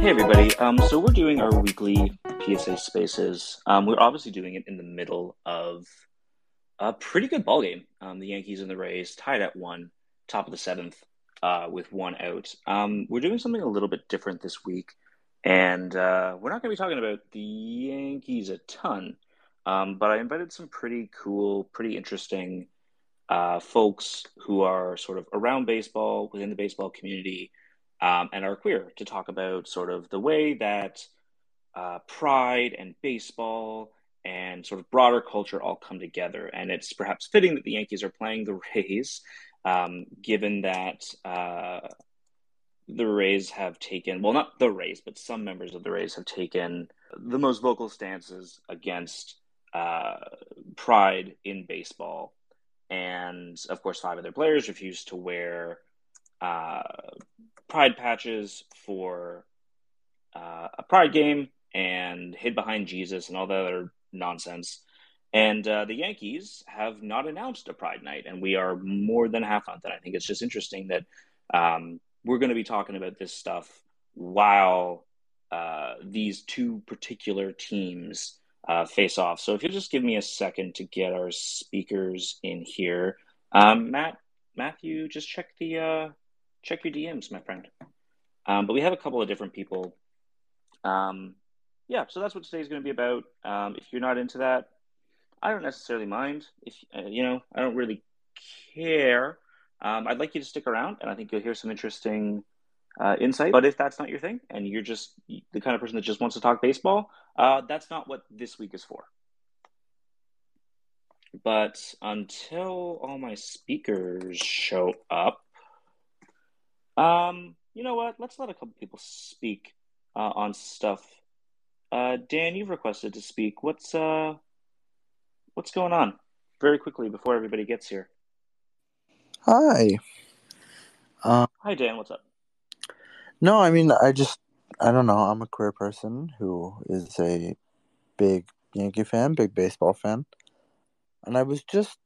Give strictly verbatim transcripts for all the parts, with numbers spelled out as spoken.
Hey, everybody. Um, so we're doing our weekly P S A Spaces. Um, we're obviously doing it in the middle of a pretty good ballgame. Um, the Yankees and the Rays tied at one, top of the seventh, uh, with one out. Um, we're doing something a little bit different this week, and uh, we're not going to be talking about the Yankees a ton, um, but I invited some pretty cool, pretty interesting uh, folks who are sort of around baseball, within the baseball community, Um, and are queer, to talk about sort of the way that uh, pride and baseball and sort of broader culture all come together. And it's perhaps fitting that the Yankees are playing the Rays, um, given that uh, the Rays have taken, well, not the Rays, but some members of the Rays have taken the most vocal stances against uh, pride in baseball. And, of course, five of their players refused to wear Uh, pride patches for uh, a pride game, and hid behind Jesus and all that other nonsense. And uh, the Yankees have not announced a pride night, and we are more than half on that. I think it's just interesting that um, we're going to be talking about this stuff while uh, these two particular teams uh, face off. So if you'll just give me a second to get our speakers in here. Um, Matt, Matthew, just check the... Uh, Check your D Ms, my friend. Um, but we have a couple of different people. Um, yeah, so that's what today's going to be about. Um, if you're not into that, I don't necessarily mind. If uh, you know, I don't really care. Um, I'd like you to stick around, and I think you'll hear some interesting uh, insight. But if that's not your thing, and you're just the kind of person that just wants to talk baseball, uh, that's not what this week is for. But until all my speakers show up, Um, you know what? Let's let a couple people speak uh, on stuff. Uh, Dan, you've requested to speak. What's uh, what's going on? Very quickly before everybody gets here. Hi. Uh, Hi, Dan. What's up? No, I mean, I just, I don't know. I'm a queer person who is a big Yankee fan, big baseball fan, and I was just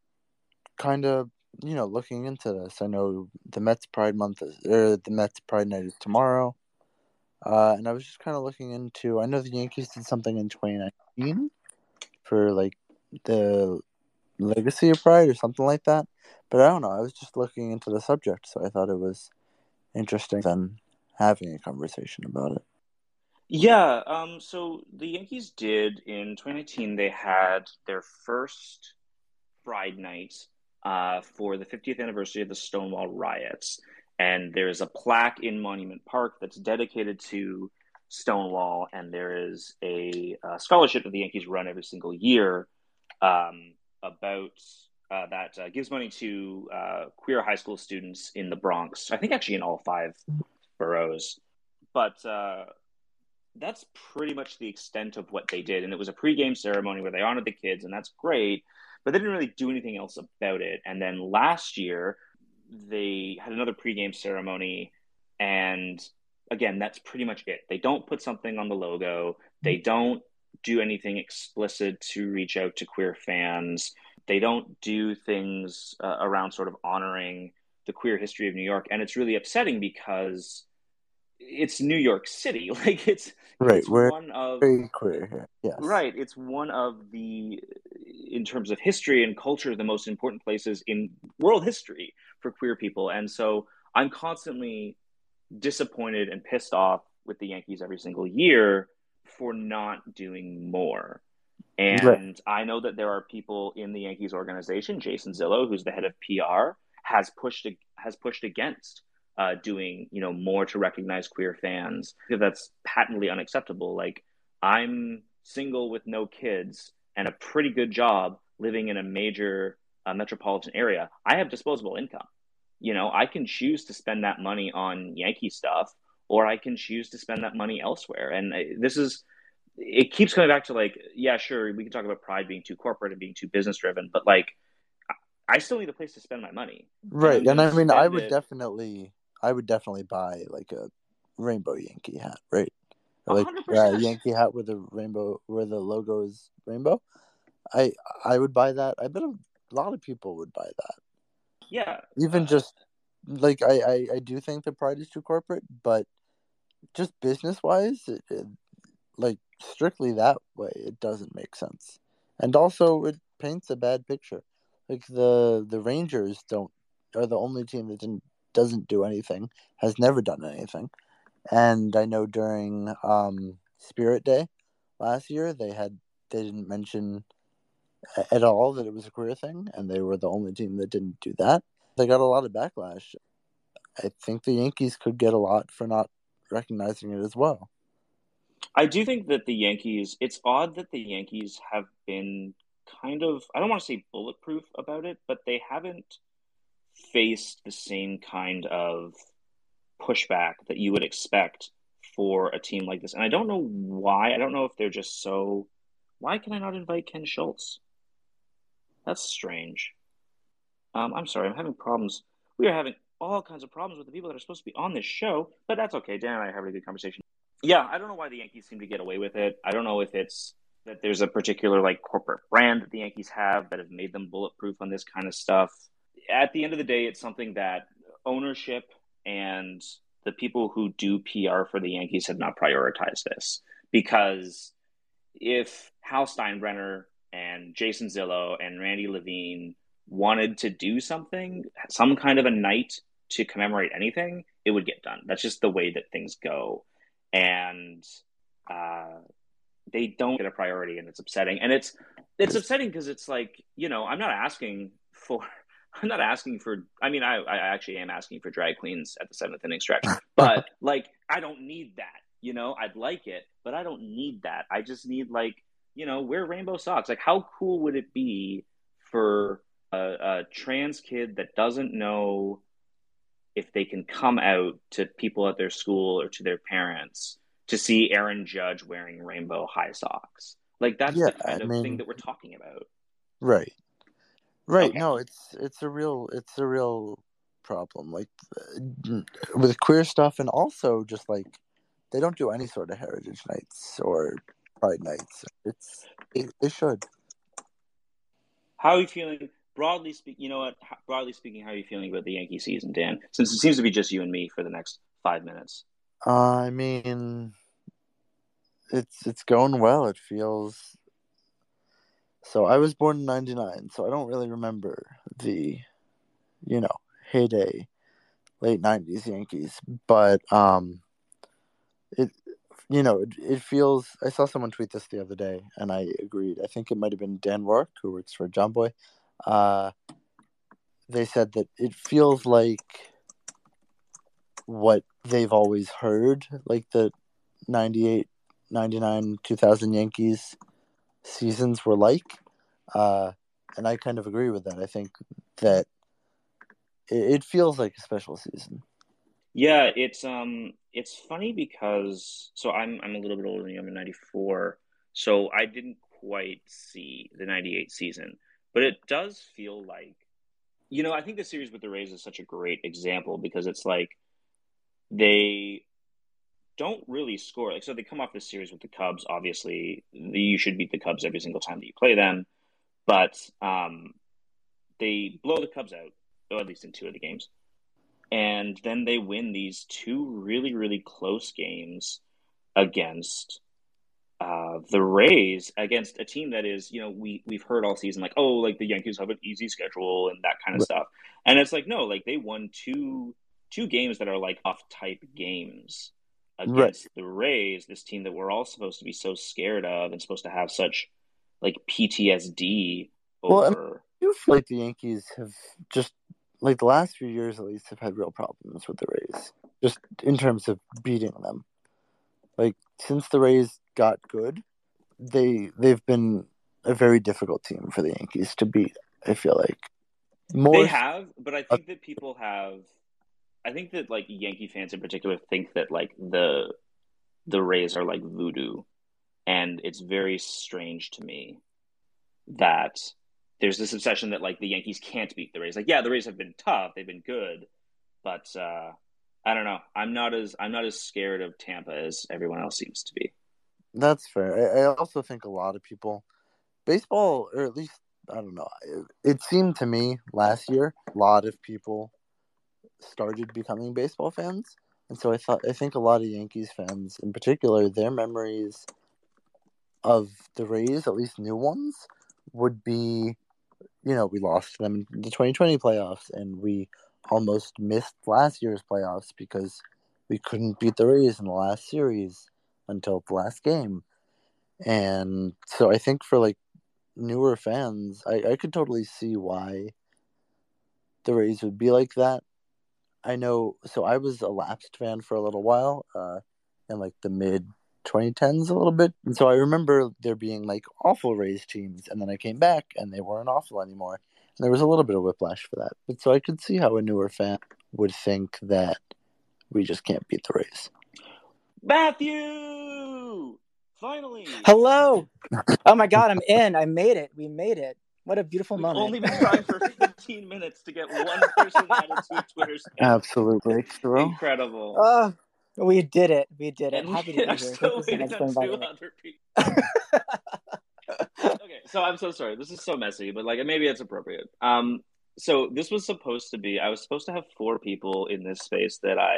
kind of, you know, looking into this. I know the Mets Pride Month is, or the Mets Pride Night is tomorrow, uh, and I was just kind of looking into. I know the Yankees did something in twenty nineteen for like the legacy of pride or something like that, but I don't know. I was just looking into the subject, so I thought it was interesting than having a conversation about it. Yeah. Um. So the Yankees did in twenty nineteen. They had their first Pride Night Uh, for the fiftieth anniversary of the Stonewall riots. And there's a plaque in Monument Park that's dedicated to Stonewall, and there is a, a scholarship that the Yankees run every single year um, about uh, that uh, gives money to uh, queer high school students in the Bronx. I think actually in all five boroughs. But uh, that's pretty much the extent of what they did. And it was a pregame ceremony where they honored the kids, and that's great. But they didn't really do anything else about it. And then last year, they had another pregame ceremony. And again, that's pretty much it. They don't put something on the logo. They don't do anything explicit to reach out to queer fans. They don't do things uh, around sort of honoring the queer history of New York. And it's really upsetting because it's New York City. Like it's, right, it's we're one of very queer. Yes. Right. It's one of the, in terms of history and culture, the most important places in world history for queer people. And so I'm constantly disappointed and pissed off with the Yankees every single year for not doing more. And right. I know that there are people in the Yankees organization, Jason Zillo, who's the head of P R, has pushed has pushed against uh, doing, you know, more to recognize queer fans. That's patently unacceptable. Like, I'm single with no kids, and a pretty good job living in a major uh, metropolitan area, I have disposable income. You know, I can choose to spend that money on Yankee stuff, or I can choose to spend that money elsewhere. And this is, it keeps coming back to like, yeah, sure, we can talk about pride being too corporate and being too business driven, but like, I still need a place to spend my money. Right. And, and I mean, I would it. definitely, I would definitely buy like a rainbow Yankee hat, right? Like a Yankee hat with a rainbow, where the logo is rainbow. I, I would buy that. I bet a lot of people would buy that. Yeah. Even uh, just like, I, I, I do think that pride is too corporate, but just business wise, it, it, like strictly that way, it doesn't make sense. And also it paints a bad picture. Like the, the Rangers don't are the only team that didn't, doesn't do anything, has never done anything. And I know during um, Spirit Day last year, they had they didn't mention at all that it was a queer thing, and they were the only team that didn't do that. They got a lot of backlash. I think the Yankees could get a lot for not recognizing it as well. I do think that the Yankees, it's odd that the Yankees have been kind of, I don't want to say bulletproof about it, but they haven't faced the same kind of pushback that you would expect for a team like this. And I don't know why. I don't know if they're just so, why can I not invite Ken Schultz? That's strange. Um, I'm sorry, I'm having problems. We are having all kinds of problems with the people that are supposed to be on this show, but that's okay. Dan and I are having a good conversation. Yeah, I don't know why the Yankees seem to get away with it. I don't know if it's that there's a particular like corporate brand that the Yankees have that have made them bulletproof on this kind of stuff. At the end of the day, it's something that ownership and the people who do P R for the Yankees have not prioritized this, because if Hal Steinbrenner and Jason Zillo and Randy Levine wanted to do something, some kind of a night to commemorate anything, it would get done. That's just the way that things go. And uh, they don't get a priority, and it's upsetting. And it's it's upsetting because it's like, you know, I'm not asking for... I'm not asking for, I mean, I, I actually am asking for drag queens at the seventh inning stretch, but like, I don't need that, you know, I'd like it, but I don't need that. I just need like, you know, wear rainbow socks. Like, how cool would it be for a, a trans kid that doesn't know if they can come out to people at their school or to their parents to see Aaron Judge wearing rainbow high socks? Like, that's yeah, the kind I of mean, thing that we're talking about. Right. Right, okay. No, it's it's a real it's a real problem, like with queer stuff, and also just like they don't do any sort of heritage nights or pride nights. It's it, it should. How are you feeling broadly speaking? You know what? Broadly speaking, how are you feeling about the Yankee season, Dan? Since it seems to be just you and me for the next five minutes. Uh, I mean, it's it's going well. It feels. So I was born in ninety-nine, so I don't really remember the, you know, heyday, late nineties Yankees. But, um, it, you know, it, it feels – I saw someone tweet this the other day, and I agreed. I think it might have been Dan Rourke, who works for John Boy. Uh, they said that it feels like what they've always heard, like the ninety-eight, ninety-nine, two thousand Yankees – seasons were like, uh, and I kind of agree with that. I think that it, it feels like a special season. Yeah, it's um, it's funny because so I'm I'm a little bit older than you. I'm in ninety-four, so I didn't quite see the ninety-eight season, but it does feel like, you know, I think the series with the Rays is such a great example because it's like they don't really score. Like, so they come off this series with the Cubs. Obviously, you should beat the Cubs every single time that you play them. But um, they blow the Cubs out, or at least in two of the games. And then they win these two really, really close games against uh, the Rays, against a team that is, you know, we, we've heard all season, like, oh, like the Yankees have an easy schedule and that kind of right. stuff. And it's like, no, like they won two two games that are like off-type games against right. the Rays, this team that we're all supposed to be so scared of and supposed to have such, like, P T S D over. Well, I mean, I do feel like the Yankees have just, like, the last few years, at least, have had real problems with the Rays, just in terms of beating them. Like, since the Rays got good, they, they've been a very difficult team for the Yankees to beat, I feel like. More they have, but I think that people have – I think that, like, Yankee fans in particular think that, like, the the Rays are, like, voodoo. And it's very strange to me that there's this obsession that, like, the Yankees can't beat the Rays. Like, yeah, the Rays have been tough. They've been good. But uh, I don't know. I'm not as I'm not as scared of Tampa as everyone else seems to be. That's fair. I, I also think a lot of people – baseball, or at least – I don't know. It, it seemed to me last year, a lot of people started becoming baseball fans, and so I thought I think a lot of Yankees fans, in particular, their memories of the Rays, at least new ones, would be, you know, we lost them in the twenty twenty playoffs, and we almost missed last year's playoffs because we couldn't beat the Rays in the last series until the last game, and so I think for like. newer fans, I, I could totally see why the Rays would be like that. I know, so I was a lapsed fan for a little while, uh, in like the mid twenty tens a little bit, and so I remember there being like awful Rays teams, and then I came back and they weren't awful anymore, and there was a little bit of whiplash for that, but so I could see how a newer fan would think that we just can't beat the Rays. Matthew! Finally! Hello! Oh my god, I'm in. I made it. We made it. What a beautiful We've moment. We've only been trying for fifteen minutes to get one person added to Twitter's page. Absolutely. Incredible. Oh, we did it. We did it. And Happy to be here. Still waiting on two other people. Okay, so I'm so sorry. This is so messy, but like maybe it's appropriate. Um, so this was supposed to be, I was supposed to have four people in this space that I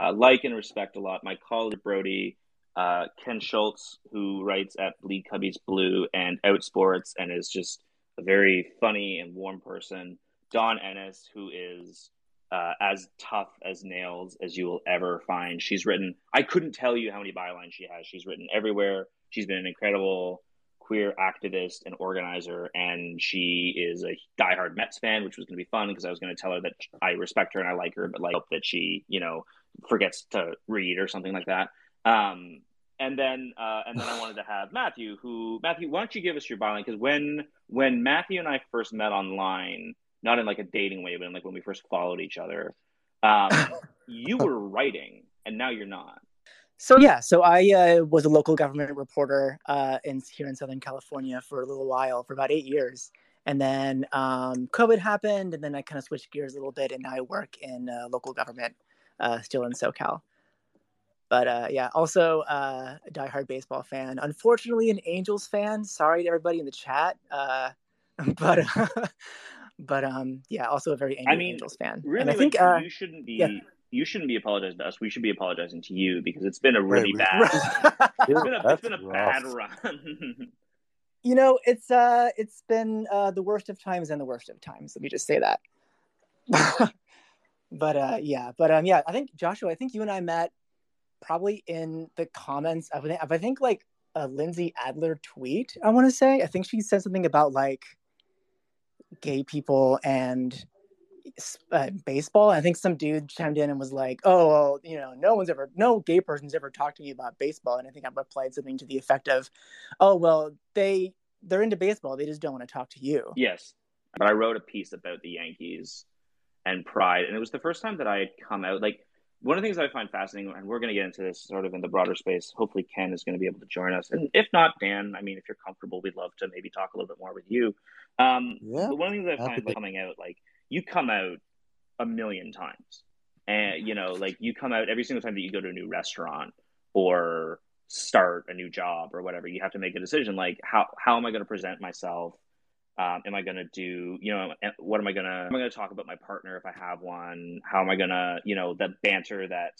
uh, like and respect a lot. My colleague, Brody, Uh, Ken Schultz, who writes at Bleed Cubbies Blue and Outsports and is just a very funny and warm person. Dawn Ennis, who is uh, as tough as nails as you will ever find. She's written, I couldn't tell you how many bylines she has. She's written everywhere. She's been an incredible queer activist and organizer, and she is a diehard Mets fan, which was going to be fun because I was going to tell her that I respect her and I like her, but like hope that she, you know, forgets to read or something like that. Um, and then, uh, and then I wanted to have Matthew, who, Matthew, why don't you give us your byline? Because when, when Matthew and I first met online, not in like a dating way, but in like when we first followed each other, um, you were writing and now you're not. So, yeah, so I uh, was a local government reporter uh, in here in Southern California for a little while, for about eight years. And then um, COVID happened, and then I kind of switched gears a little bit, and now I work in uh, local government, uh, still in SoCal. But uh, yeah, also uh, a diehard baseball fan. Unfortunately, an Angels fan. Sorry to everybody in the chat. Uh, but uh, but um, yeah, also a very angry I mean, Angels fan. Really, and I like, think uh, you shouldn't be yeah. you shouldn't be apologizing to us. We should be apologizing to you because it's been a really right, bad. Right. it's been a, it's been a bad run. You know, it's uh, it's been uh, the worst of times and the worst of times. Let me just say that. but uh, yeah, but um, yeah, I think Joshua, I think you and I met. Probably in the comments of, of I think like a Lindsay Adler tweet. I want to say I think she said something about like gay people and uh, baseball. I think some dude chimed in and was like, "Oh, well, you know, no one's ever, no gay person's ever talked to me about baseball." And I think I replied something to the effect of, "Oh, well, they they're into baseball. They just don't want to talk to you." Yes, but I wrote a piece about the Yankees and pride, and it was the first time that I had come out like. One of the things I find fascinating, and we're going to get into this sort of in the broader space, hopefully Ken is going to be able to join us. And if not, Dan, I mean, if you're comfortable, we'd love to maybe talk a little bit more with you. Um, yeah, but one of the things I find like, coming out, like you come out a million times. And, you know, like you come out every single time that you go to a new restaurant or start a new job or whatever, you have to make a decision. Like, how, how am I going to present myself? Um, am I going to do, you know, what am I going to, am I going to talk about my partner if I have one? How am I going to, you know, the banter that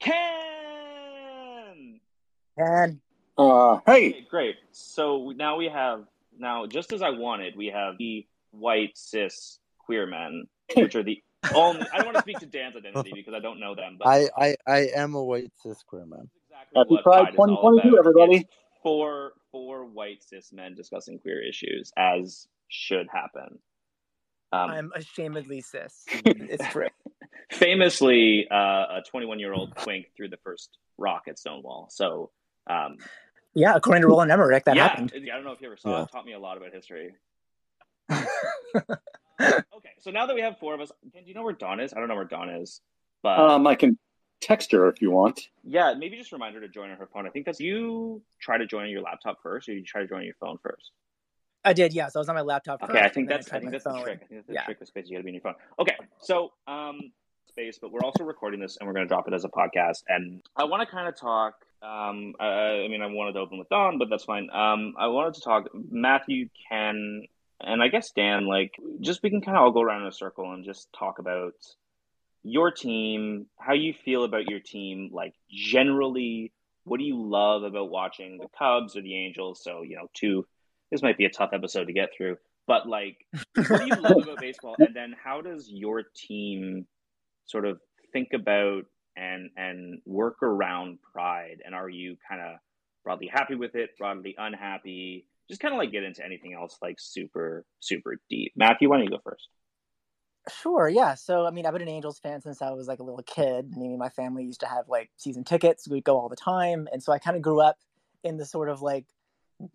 Ken! Ken. Uh, hey. Okay, great. So now we have, now just as I wanted, we have the white, cis, queer men, which are the only, I don't want to speak to Dan's identity because I don't know them. But I, I, I am a white, cis, queer man. Exactly. Happy Pride twenty twenty-two, everybody. Four, four white cis men discussing queer issues, as should happen. Um, I'm ashamedly cis. It's true. Famously, uh, a twenty-one-year-old twink threw the first rock at Stonewall. So, um, Yeah, according to Roland Emmerich, that yeah. happened. I don't know if you ever saw yeah. it. It taught me a lot about history. uh, okay, so now that we have four of us, do you know where Dawn is? I don't know where Dawn is. But um, I can text her if you want. Yeah, maybe just remind her to join on her phone. I think that's you try to join on your laptop first, or you try to join on your phone first? I did, yeah. So I was on my laptop first. Okay, I think that's I, I think that's phone. the trick. I think that's the yeah. trick with space. You got to be on your phone. Okay, so um, space, but we're also recording this, and we're going to drop it as a podcast. And I want to kind of talk. Um, I, I mean, I wanted to open with Don, but that's fine. Um, I wanted to talk Matthew, Ken, and I guess Dan. Like, just we can kind of all go around in a circle and just talk about your team, how you feel about your team, like generally, what do you love about watching the Cubs or the Angels? So, you know, two, this might be a tough episode to get through, but like, what do you love about baseball? And then how does your team sort of think about and, and work around pride? And are you kind of broadly happy with it, broadly unhappy? Just kind of like get into anything else, like super, super deep. Matthew, why don't you go first? Sure, yeah. So, I mean, I've been an Angels fan since I was, like, a little kid. I mean, my family used to have, like, season tickets. We'd go all the time. And so I kind of grew up in the sort of, like,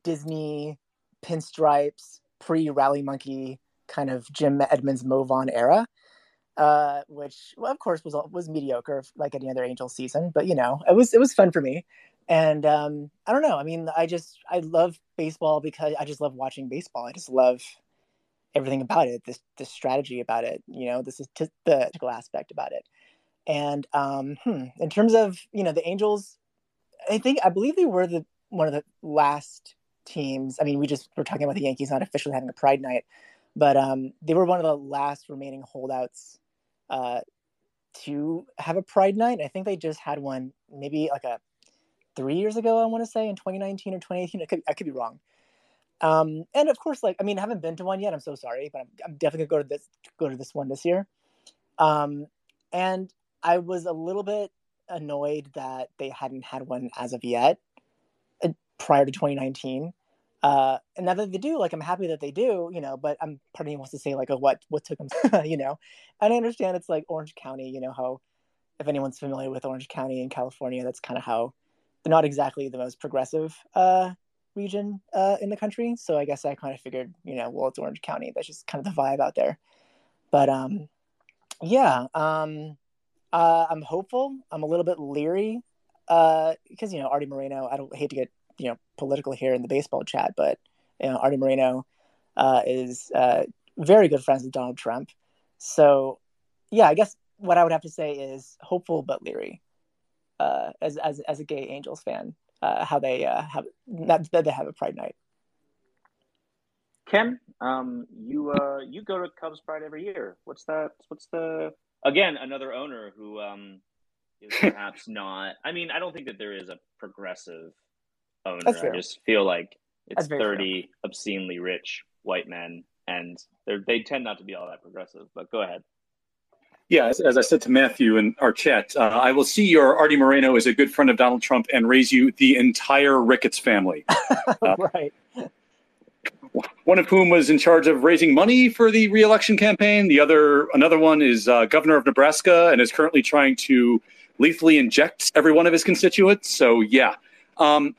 Disney, pinstripes, pre-Rally Monkey kind of Jim Edmonds Mo Vaughn era, uh, which, well, of course, was was mediocre, like any other Angels season. But, you know, it was it was fun for me. And um, I don't know. I mean, I just – I love baseball because I just love watching baseball. I just love – everything about it, this this strategy about it, you know, this is t- the tactical aspect about it. And um, hmm, in terms of, you know, the Angels, I think, I believe they were the one of the last teams. I mean, we just were talking about the Yankees not officially having a Pride Night, but um, they were one of the last remaining holdouts uh, to have a Pride Night. I think they just had one maybe like a three years ago, I want to say, in twenty nineteen or twenty eighteen. I could, I could be wrong. Um, and of course, like, I mean, I haven't been to one yet. I'm so sorry, but I'm, I'm definitely gonna go to this, go to this one this year. Um, and I was a little bit annoyed that they hadn't had one as of yet uh, prior to twenty nineteen. Uh, and now that they do, like, I'm happy that they do, you know, but I'm part of me wants to say like, oh, what, what took them, you know, and I understand it's like Orange County, you know, how, if anyone's familiar with Orange County in California, that's kind of how they're not exactly the most progressive, uh, region uh in the country. So I guess I kind of figured, you know, well, it's Orange County, that's just kind of the vibe out there. But um yeah um uh I'm hopeful. I'm a little bit leery uh because, you know, Artie Moreno, I don't hate to get, you know, political here in the baseball chat, but, you know, Artie Moreno uh is uh very good friends with Donald Trump. So yeah, I guess what I would have to say is hopeful but leery uh as as, as a gay Angels fan. Uh, how they uh, have that they have a Pride Night. Ken, um, you uh, you go to Cubs Pride every year. What's that? What's the again another owner who um, is perhaps not. I mean, I don't think that there is a progressive owner. I just feel like it's thirty true. obscenely rich white men, and they they tend not to be all that progressive. But go ahead. Yeah, as, as I said to Matthew in our chat, uh, I will see your Artie Moreno is a good friend of Donald Trump and raise you the entire Ricketts family. Uh, right. One of whom was in charge of raising money for the re-election campaign. The other, another one is uh, governor of Nebraska and is currently trying to lethally inject every one of his constituents. So, yeah. Um,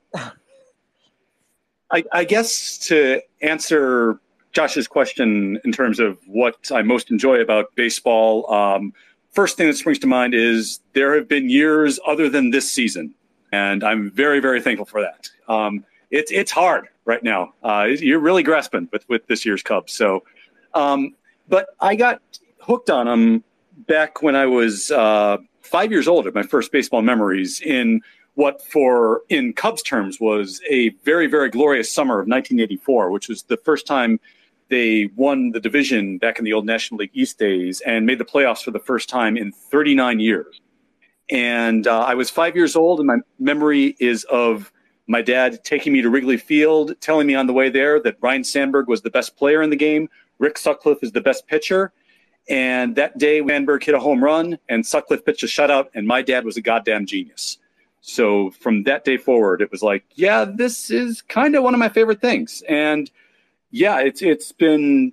I, I guess to answer Josh's question in terms of what I most enjoy about baseball, um, first thing that springs to mind is there have been years other than this season, and I'm very, very thankful for that. Um, it's it's hard right now. Uh, you're really grasping with, with this year's Cubs. So, um, but I got hooked on them back when I was uh, five years old at my first baseball memories in what for in Cubs terms was a very, very glorious summer of nineteen eighty-four, which was the first time they won the division back in the old National League East days and made the playoffs for the first time in thirty-nine years. And uh, I was five years old, and my memory is of my dad taking me to Wrigley Field, telling me on the way there that Ryan Sandberg was the best player in the game, Rick Sutcliffe is the best pitcher. And that day, Sandberg hit a home run, and Sutcliffe pitched a shutout, and my dad was a goddamn genius. So from that day forward, it was like, yeah, this is kind of one of my favorite things. And yeah, it's it's been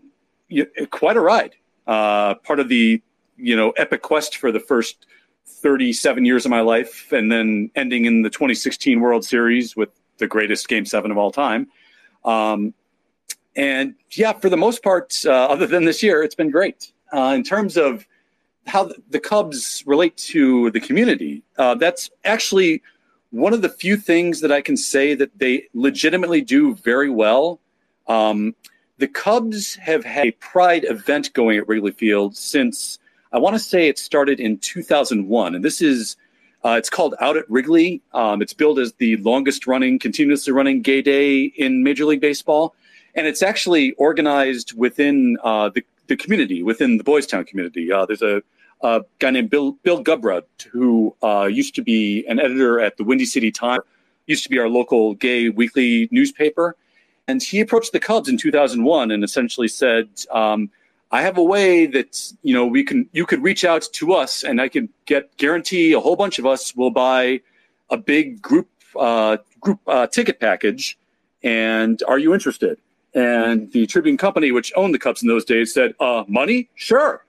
quite a ride. Uh, part of the, you know, epic quest for the first thirty-seven years of my life, and then ending in the twenty sixteen World Series with the greatest Game seven of all time. Um, and, yeah, for the most part, uh, other than this year, it's been great. Uh, in terms of how the Cubs relate to the community, uh, that's actually one of the few things that I can say that they legitimately do very well. Um, the Cubs have had a pride event going at Wrigley Field since, I want to say it started in two thousand one. And this is, uh, it's called Out at Wrigley. Um, it's billed as the longest running, continuously running gay day in Major League Baseball. And it's actually organized within uh, the the community, within the Boys Town community. Uh, there's a, a guy named Bill Bill Gubrud, who uh, used to be an editor at the Windy City Times, used to be our local gay weekly newspaper. And he approached the Cubs in two thousand one and essentially said, um, I have a way that, you know, we can, you could reach out to us and I could get guarantee a whole bunch of us will buy a big group, uh, group uh, ticket package. And are you interested? And the Tribune Company, which owned the Cubs in those days, said, uh, money? Sure.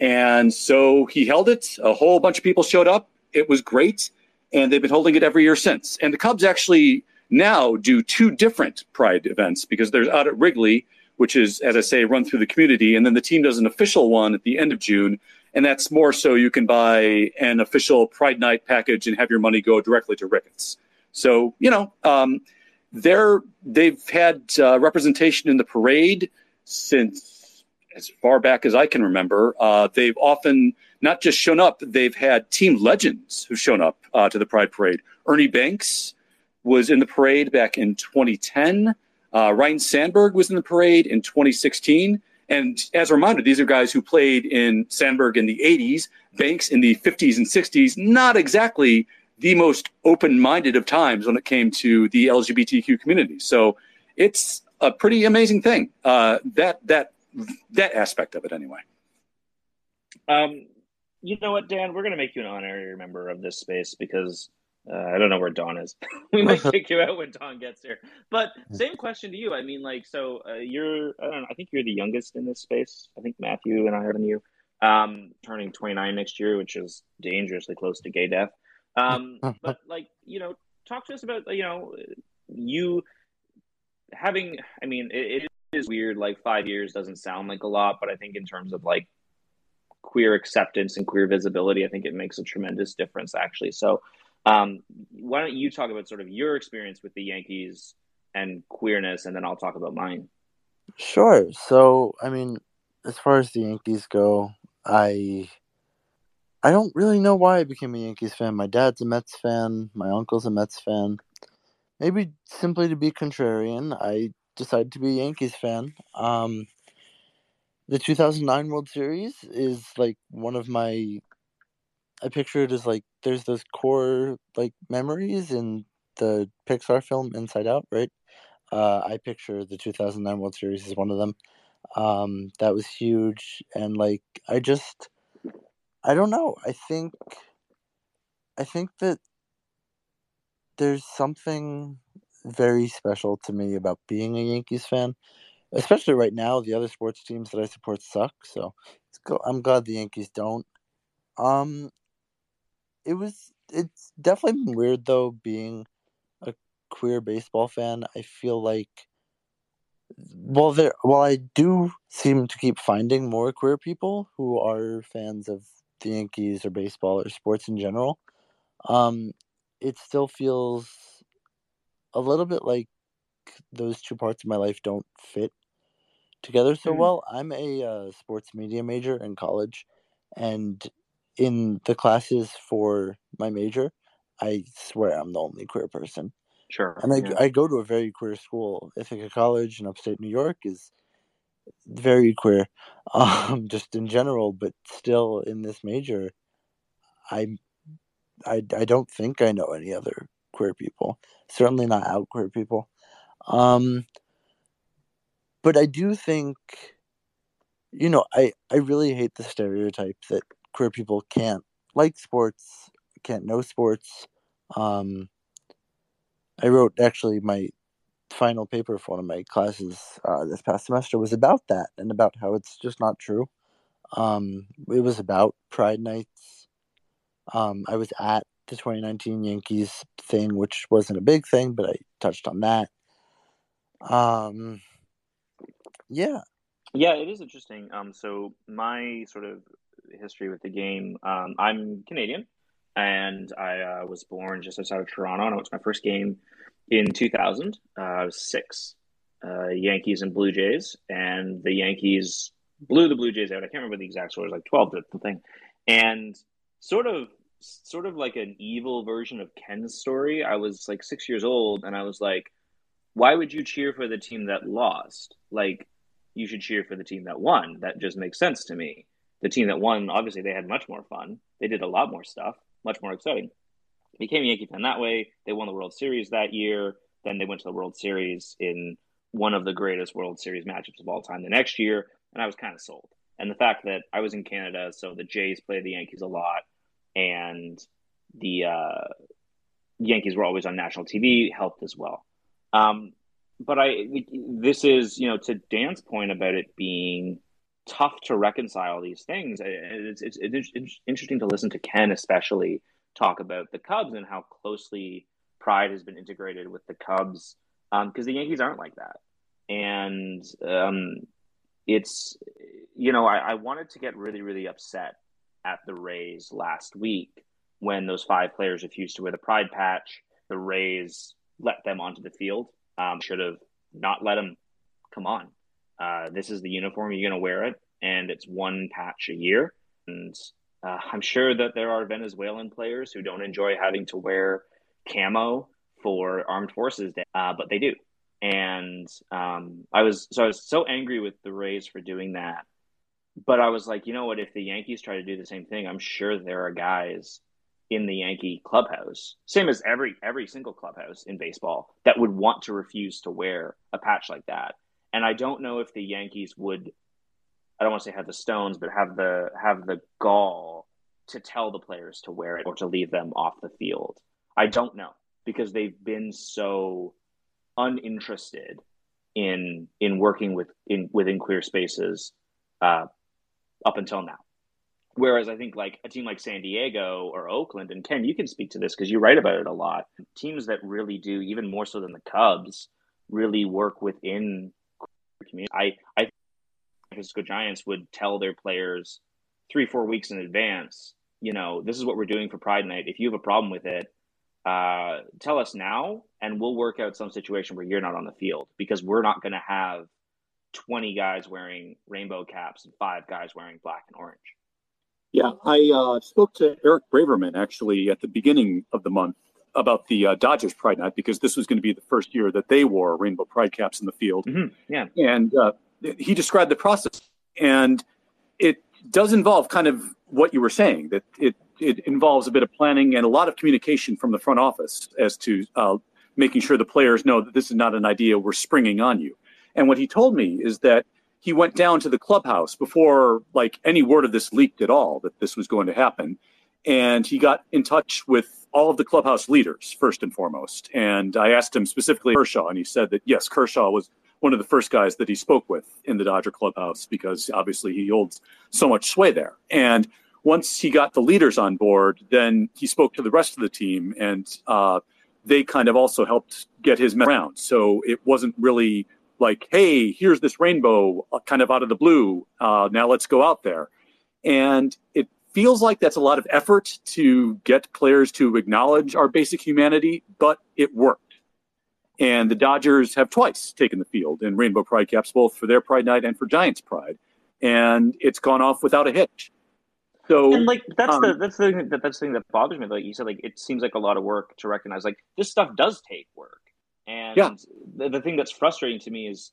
And so he held it. A whole bunch of people showed up. It was great. And they've been holding it every year since. And the Cubs actually now do two different Pride events, because there's Out at Wrigley, which is, as I say, run through the community. And then the team does an official one at the end of June. And that's more so you can buy an official Pride Night package and have your money go directly to Ricketts. So, you know, um, They're, they've had uh, representation in the parade since as far back as I can remember. Uh, they've often not just shown up, they've had team legends who've shown up uh, to the Pride Parade. Ernie Banks was in the parade back in twenty ten. Uh, Ryan Sandberg was in the parade in twenty sixteen. And as a reminder, these are guys who played in Sandberg in the eighties, Banks in the fifties and sixties, not exactly the most open-minded of times when it came to the L G B T Q community. So it's a pretty amazing thing, uh, that that that aspect of it anyway. Um, you know what, Dan? We're going to make you an honorary member of this space because uh, I don't know where Don is. We might kick you out when Don gets here. But same question to you. I mean, like, so uh, you're, I don't know, I think you're the youngest in this space. I think Matthew and I are you. Um, turning twenty-nine next year, which is dangerously close to gay death. Um, but like, you know, talk to us about, you know, you having, I mean, it, it is weird, like five years doesn't sound like a lot, but I think in terms of like queer acceptance and queer visibility, I think it makes a tremendous difference actually. So, um, why don't you talk about sort of your experience with the Yankees and queerness, and then I'll talk about mine. Sure. So, I mean, as far as the Yankees go, I... I don't really know why I became a Yankees fan. My dad's a Mets fan. My uncle's a Mets fan. Maybe simply to be contrarian, I decided to be a Yankees fan. Um, the two thousand nine World Series is like one of my... I picture it as like there's those core like memories in the Pixar film Inside Out, right? Uh, I picture the two thousand nine World Series as one of them. Um, that was huge. And like I just... I don't know. I think I think that there's something very special to me about being a Yankees fan, especially right now. The other sports teams that I support suck, so it's go- I'm glad the Yankees don't. Um, it was it's definitely been weird though being a queer baseball fan. I feel like while there, while I do seem to keep finding more queer people who are fans of the Yankees or baseball or sports in general, um, it still feels a little bit like those two parts of my life don't fit together so well. I'm a uh, sports media major in college, and in the classes for my major, I swear I'm the only queer person. Sure. And I, yeah. I go to a very queer school. Ithaca College in upstate New York is very queer, um, just in general, but still in this major, I, I, I don't think I know any other queer people, certainly not out queer people. Um, but I do think, you know, I, I really hate the stereotype that queer people can't like sports, can't know sports. Um, I wrote actually my final paper for one of my classes uh, this past semester was about that and about how it's just not true. Um, it was about Pride Nights. Um, I was at the twenty nineteen Yankees thing, which wasn't a big thing, but I touched on that. Um, yeah. Yeah, it is interesting. Um, so my sort of history with the game, um, I'm Canadian, and I uh, was born just outside of Toronto, and it was my first game in two thousand. Uh, I was six, uh, Yankees and Blue Jays, and the Yankees blew the Blue Jays out. I can't remember the exact score. It was like twelve to the thing. And sort of sort of like an evil version of Ken's story, I was like six years old, and I was like, why would you cheer for the team that lost? Like, you should cheer for the team that won. That just makes sense to me. The team that won, obviously, they had much more fun. They did a lot more stuff, much more exciting. Became a Yankee fan that way. They won the World Series that year. Then they went to the World Series in one of the greatest World Series matchups of all time the next year, and I was kind of sold. And the fact that I was in Canada, so the Jays played the Yankees a lot, and the uh, Yankees were always on national T V, helped as well. Um, but I, this is, you know, to Dan's point about it being tough to reconcile these things. It's, it's, it's interesting to listen to Ken, especially talk about the Cubs and how closely pride has been integrated with the Cubs. Um, 'cause the Yankees aren't like that. And, um, it's, you know, I, I wanted to get really, really upset at the Rays last week when those five players refused to wear the pride patch. The Rays let them onto the field. Um, should have not let them come on. Uh, this is the uniform. You're going to wear it. And it's one patch a year. And uh, I'm sure that there are Venezuelan players who don't enjoy having to wear camo for Armed Forces Day, uh, but they do. And um, I was so I was so angry with the Rays for doing that. But I was like, you know what? If the Yankees try to do the same thing, I'm sure there are guys in the Yankee clubhouse, same as every every single clubhouse in baseball, that would want to refuse to wear a patch like that. And I don't know if the Yankees would, I don't want to say have the stones, but have the have the gall to tell the players to wear it or to leave them off the field. I don't know, because they've been so uninterested in in working with in within queer spaces uh, up until now. Whereas I think like a team like San Diego or Oakland, and Ken, you can speak to this because you write about it a lot. Teams that really do, even more so than the Cubs, really work within the community. I, I think the San Francisco Giants would tell their players three, four weeks in advance, you know, this is what we're doing for Pride Night. If you have a problem with it, uh, tell us now and we'll work out some situation where you're not on the field, because we're not going to have twenty guys wearing rainbow caps and five guys wearing black and orange. Yeah, I uh, spoke to Eric Braverman, actually, at the beginning of the month about the uh, Dodgers Pride Night, because this was going to be the first year that they wore rainbow pride caps in the field. Mm-hmm, yeah. And uh, he described the process. And it does involve kind of what you were saying, that it, it involves a bit of planning and a lot of communication from the front office as to uh, making sure the players know that this is not an idea we're springing on you. And what he told me is that he went down to the clubhouse before like any word of this leaked at all, that this was going to happen. And he got in touch with all of the clubhouse leaders, first and foremost. And I asked him specifically Kershaw, and he said that, yes, Kershaw was one of the first guys that he spoke with in the Dodger clubhouse, because obviously he holds so much sway there. And once he got the leaders on board, then he spoke to the rest of the team, and uh, they kind of also helped get his message around. So it wasn't really like, hey, here's this rainbow uh, kind of out of the blue. Uh, now let's go out there. And it feels like that's a lot of effort to get players to acknowledge our basic humanity, but it worked. And the Dodgers have twice taken the field in rainbow pride caps, both for their Pride Night and for Giants Pride. And it's gone off without a hitch. So, and like that's um, the that's the thing that that's the thing that bothers me. Like you said, like it seems like a lot of work to recognize. Like this stuff does take work. And yeah. the, the thing that's frustrating to me is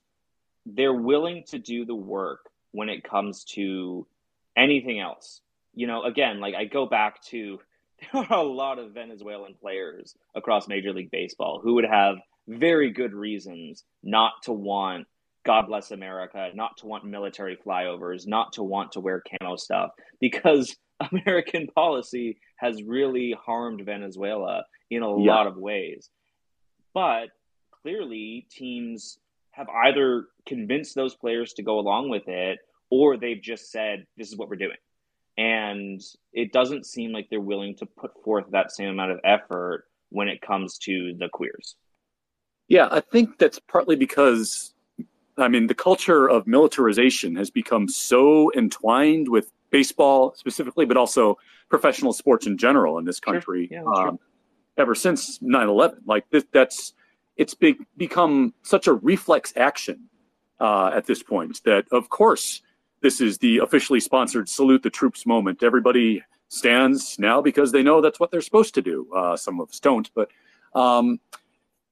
they're willing to do the work when it comes to anything else. You know, again, like I go back to, there are a lot of Venezuelan players across Major League Baseball who would have very good reasons not to want God Bless America, not to want military flyovers, not to want to wear camo stuff, because American policy has really harmed Venezuela in a yeah. lot of ways. But clearly teams have either convinced those players to go along with it, or they've just said, this is what we're doing. And it doesn't seem like they're willing to put forth that same amount of effort when it comes to the queers. Yeah, I think that's partly because, I mean, the culture of militarization has become so entwined with baseball specifically, but also professional sports in general in this country. Sure. Yeah, um, ever since nine eleven. Like this, that's, it's be, become such a reflex action uh, at this point that, of course, this is the officially sponsored salute the troops moment. Everybody stands now because they know that's what they're supposed to do. Uh, some of us don't, but um,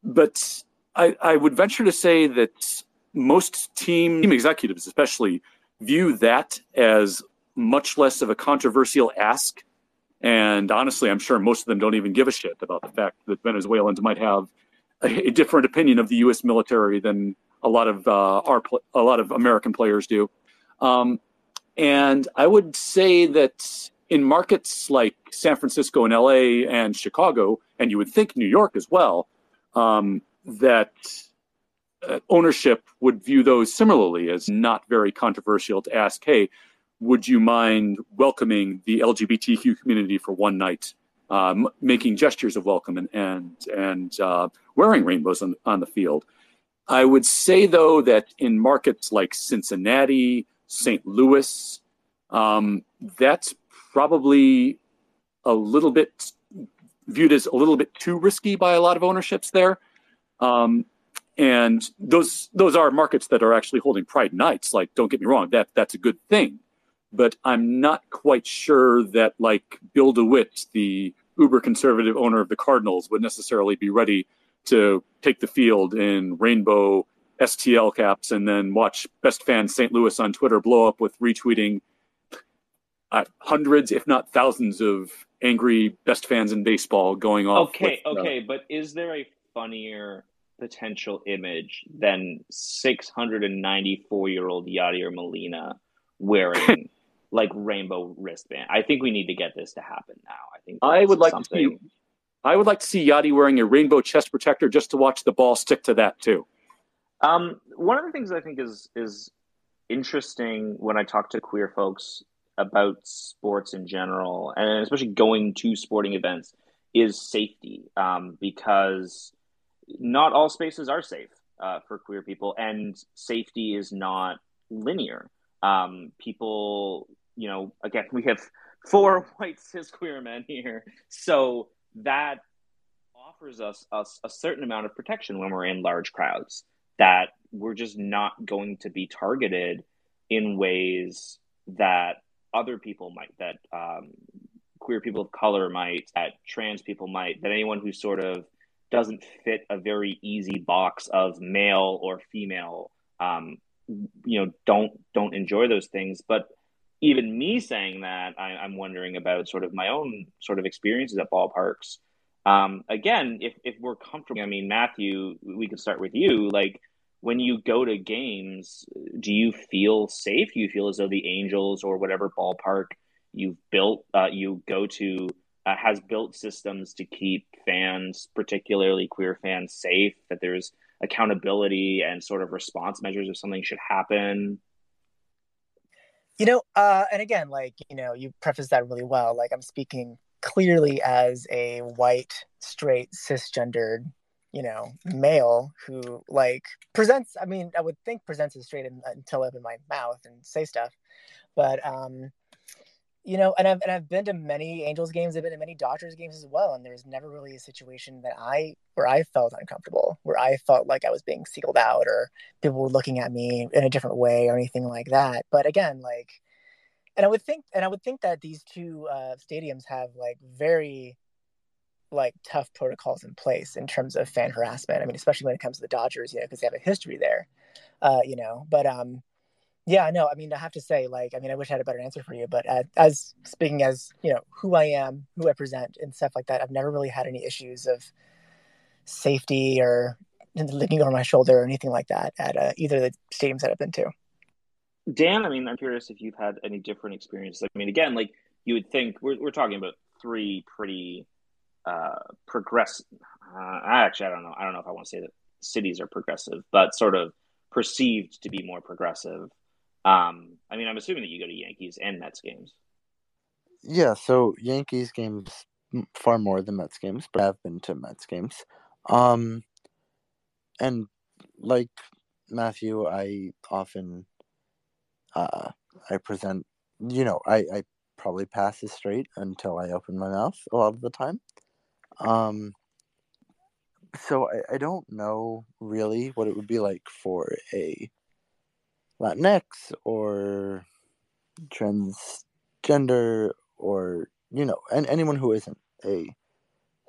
but I, I would venture to say that most team, team executives especially view that as much less of a controversial ask. And honestly, I'm sure most of them don't even give a shit about the fact that Venezuelans might have a, a different opinion of the U S military than a lot of uh, our a lot of American players do. Um, and I would say that in markets like San Francisco and L A and Chicago, and you would think New York as well, um, that uh, ownership would view those similarly as not very controversial to ask, hey, would you mind welcoming the L G B T Q community for one night, um, making gestures of welcome and, and, and uh, wearing rainbows on, on the field? I would say, though, that in markets like Cincinnati, Saint Louis, um, that's probably a little bit viewed as a little bit too risky by a lot of ownerships there. Um, and those those are markets that are actually holding Pride Nights. Like, don't get me wrong, that that's a good thing. But I'm not quite sure that, like, Bill DeWitt, the uber-conservative owner of the Cardinals, would necessarily be ready to take the field in rainbow S T L caps and then watch Best Fan Saint Louis on Twitter blow up with retweeting uh, hundreds, if not thousands, of angry best fans in baseball going off. Okay, with, okay, uh, but is there a funnier potential image than six hundred ninety-four-year-old Yadier Molina wearing like rainbow wristband? I think we need to get this to happen now. I think I would like something. to see. I would like to see Yachty wearing a rainbow chest protector just to watch the ball stick to that too. Um, one of the things I think is is interesting when I talk to queer folks about sports in general, and especially going to sporting events, is safety, um, because not all spaces are safe uh, for queer people, and safety is not linear. Um, people, you know, again, we have four white cis queer men here, so that offers us, us a certain amount of protection when we're in large crowds, that we're just not going to be targeted in ways that other people might, that um, queer people of color might, that trans people might, that anyone who sort of doesn't fit a very easy box of male or female, um, you know, don't don't enjoy those things. But even me saying that, I, I'm wondering about sort of my own sort of experiences at ballparks. Um, again, if, if we're comfortable, I mean, Matthew, we could start with you. Like, when you go to games, do you feel safe? Do you feel as though the Angels or whatever ballpark you've built, uh, you go to, uh, has built systems to keep fans, particularly queer fans, safe, that there's accountability and sort of response measures if something should happen? You know, uh, and again, like, you know, you preface that really well. Like, I'm speaking clearly as a white, straight, cisgendered, you know, male who, like, presents, I mean, I would think presents as straight in, until I open my mouth and say stuff. But, um, you know, and I've, and I've been to many Angels games, I've been to many Dodgers games as well. And there's never really a situation that I, where I felt uncomfortable, where I felt like I was being singled out or people were looking at me in a different way or anything like that. But again, like, and I would think, and I would think that these two uh, stadiums have like very like tough protocols in place in terms of fan harassment. I mean, especially when it comes to the Dodgers, you know, because they have a history there, uh, you know, but um, yeah, no, I mean, I have to say, like, I mean, I wish I had a better answer for you, but uh, as speaking as, you know, who I am, who I present and stuff like that, I've never really had any issues of safety or looking over my shoulder or anything like that at uh, either of the stadiums that I've been to. Dan, I mean, I'm curious if you've had any different experiences. I mean, again, like, you would think we're we're talking about three pretty uh, progressive. Uh, I actually, I don't know. I don't know if I want to say that cities are progressive, but sort of perceived to be more progressive. Um, I mean, I'm assuming that you go to Yankees and Mets games. Yeah, so Yankees games far more than Mets games, but I've been to Mets games. Um, and like Matthew, I often uh, I present, you know, I, I probably pass it straight until I open my mouth a lot of the time. Um, so I, I don't know really what it would be like for a Latinx or transgender or, you know, and anyone who isn't a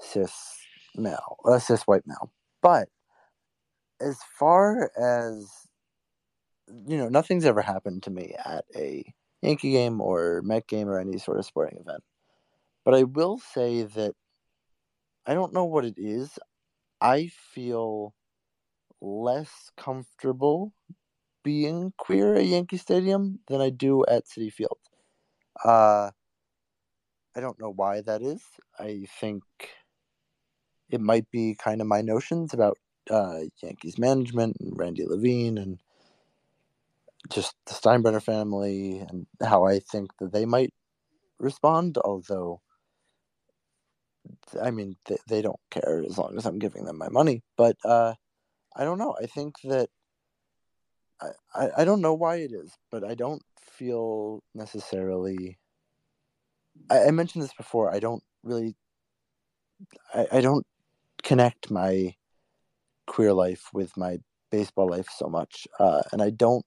cis male, a cis white male. But as far as, you know, nothing's ever happened to me at a Yankee game or Met game or any sort of sporting event. But I will say that I don't know what it is. I feel less comfortable being queer at Yankee Stadium than I do at Citi Field. Uh, I don't know why that is. I think it might be kind of my notions about uh, Yankees management and Randy Levine and just the Steinbrenner family and how I think that they might respond, although, I mean, they, they don't care as long as I'm giving them my money. But uh, I don't know. I think that I, I, I don't know why it is, but I don't feel necessarily... I, I mentioned this before. I don't really... I, I don't connect my queer life with my baseball life so much. Uh, and I don't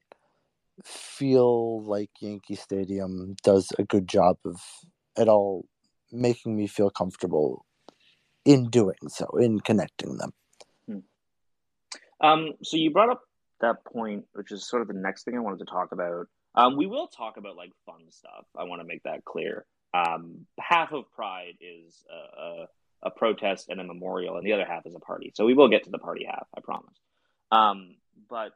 feel like Yankee Stadium does a good job of at all making me feel comfortable in doing so, in connecting them. Hmm. Um, so you brought up that point, which is sort of the next thing I wanted to talk about. Um, we will talk about like fun stuff. I want to make that clear. Um, half of Pride is a, a, a protest and a memorial, and the other half is a party. So we will get to the party half, I promise. Um, but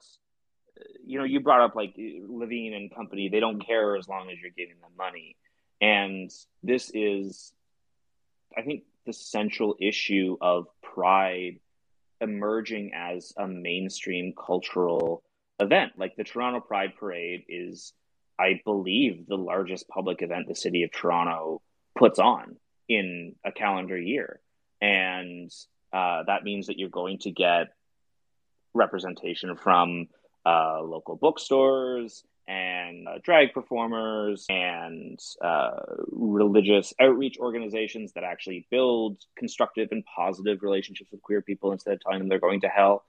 you know, you brought up like Levine and company, they don't care as long as you're giving them money. And this is, I think, the central issue of Pride emerging as a mainstream cultural event. Like the Toronto Pride Parade is, I believe, the largest public event the city of Toronto puts on in a calendar year. And uh, that means that you're going to get representation from uh, local bookstores and uh, drag performers and uh, religious outreach organizations that actually build constructive and positive relationships with queer people instead of telling them they're going to hell.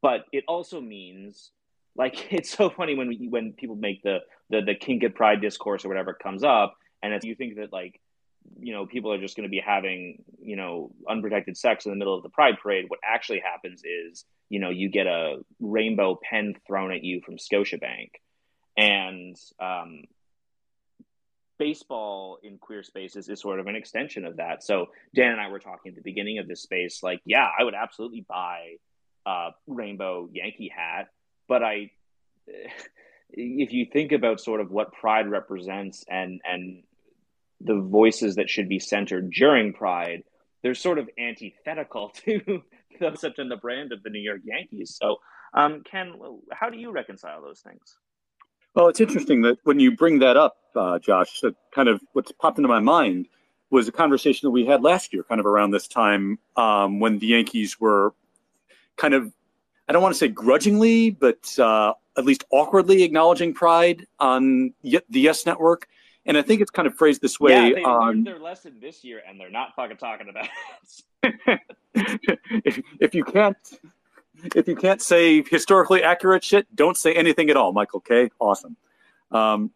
But it also means, like, it's so funny when we, when people make the, the, the kink at Pride discourse or whatever comes up, and if you think that, like, you know, people are just going to be having, you know, unprotected sex in the middle of the Pride Parade, what actually happens is, you know, you get a rainbow pen thrown at you from Scotiabank. And um, baseball in queer spaces is sort of an extension of that. So Dan and I were talking at the beginning of this space, like, yeah, I would absolutely buy a rainbow Yankee hat. But I, if you think about sort of what Pride represents and, and the voices that should be centered during Pride, they're sort of antithetical to the concept and the brand of the New York Yankees. So um, Ken, how do you reconcile those things? Well, it's interesting that when you bring that up, uh, Josh, that kind of what's popped into my mind was a conversation that we had last year, kind of around this time um, when the Yankees were kind of, I don't want to say grudgingly, but uh, at least awkwardly acknowledging Pride on the Yes Network. And I think it's kind of phrased this way. Yeah, they um, learned their lesson this year and they're not fucking talking about it. if, if you can't... If you can't say historically accurate shit, don't say anything at all, Michael K. Awesome. Um,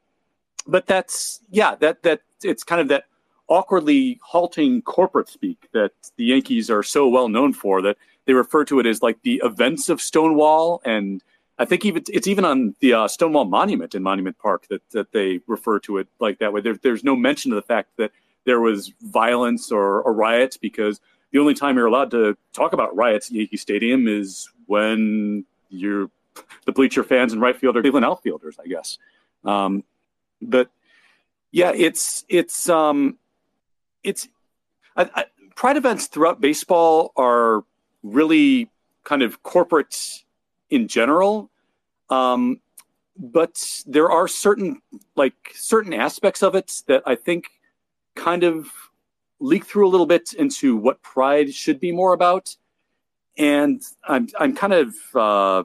but that's, yeah, that that it's kind of that awkwardly halting corporate speak that the Yankees are so well known for that they refer to it as like the events of Stonewall. And I think even it's even on the uh, Stonewall Monument in Monument Park that, that they refer to it like that way. There, there's no mention of the fact that there was violence or, or riots, because the only time you're allowed to talk about riots at Yankee Stadium is when you're the bleacher fans and right fielder Cleveland outfielders, I guess. Um, but yeah, it's it's um, it's I, I, Pride events throughout baseball are really kind of corporate in general, um, but there are certain like certain aspects of it that I think kind of leak through a little bit into what pride should be more about. And I'm I'm kind of uh,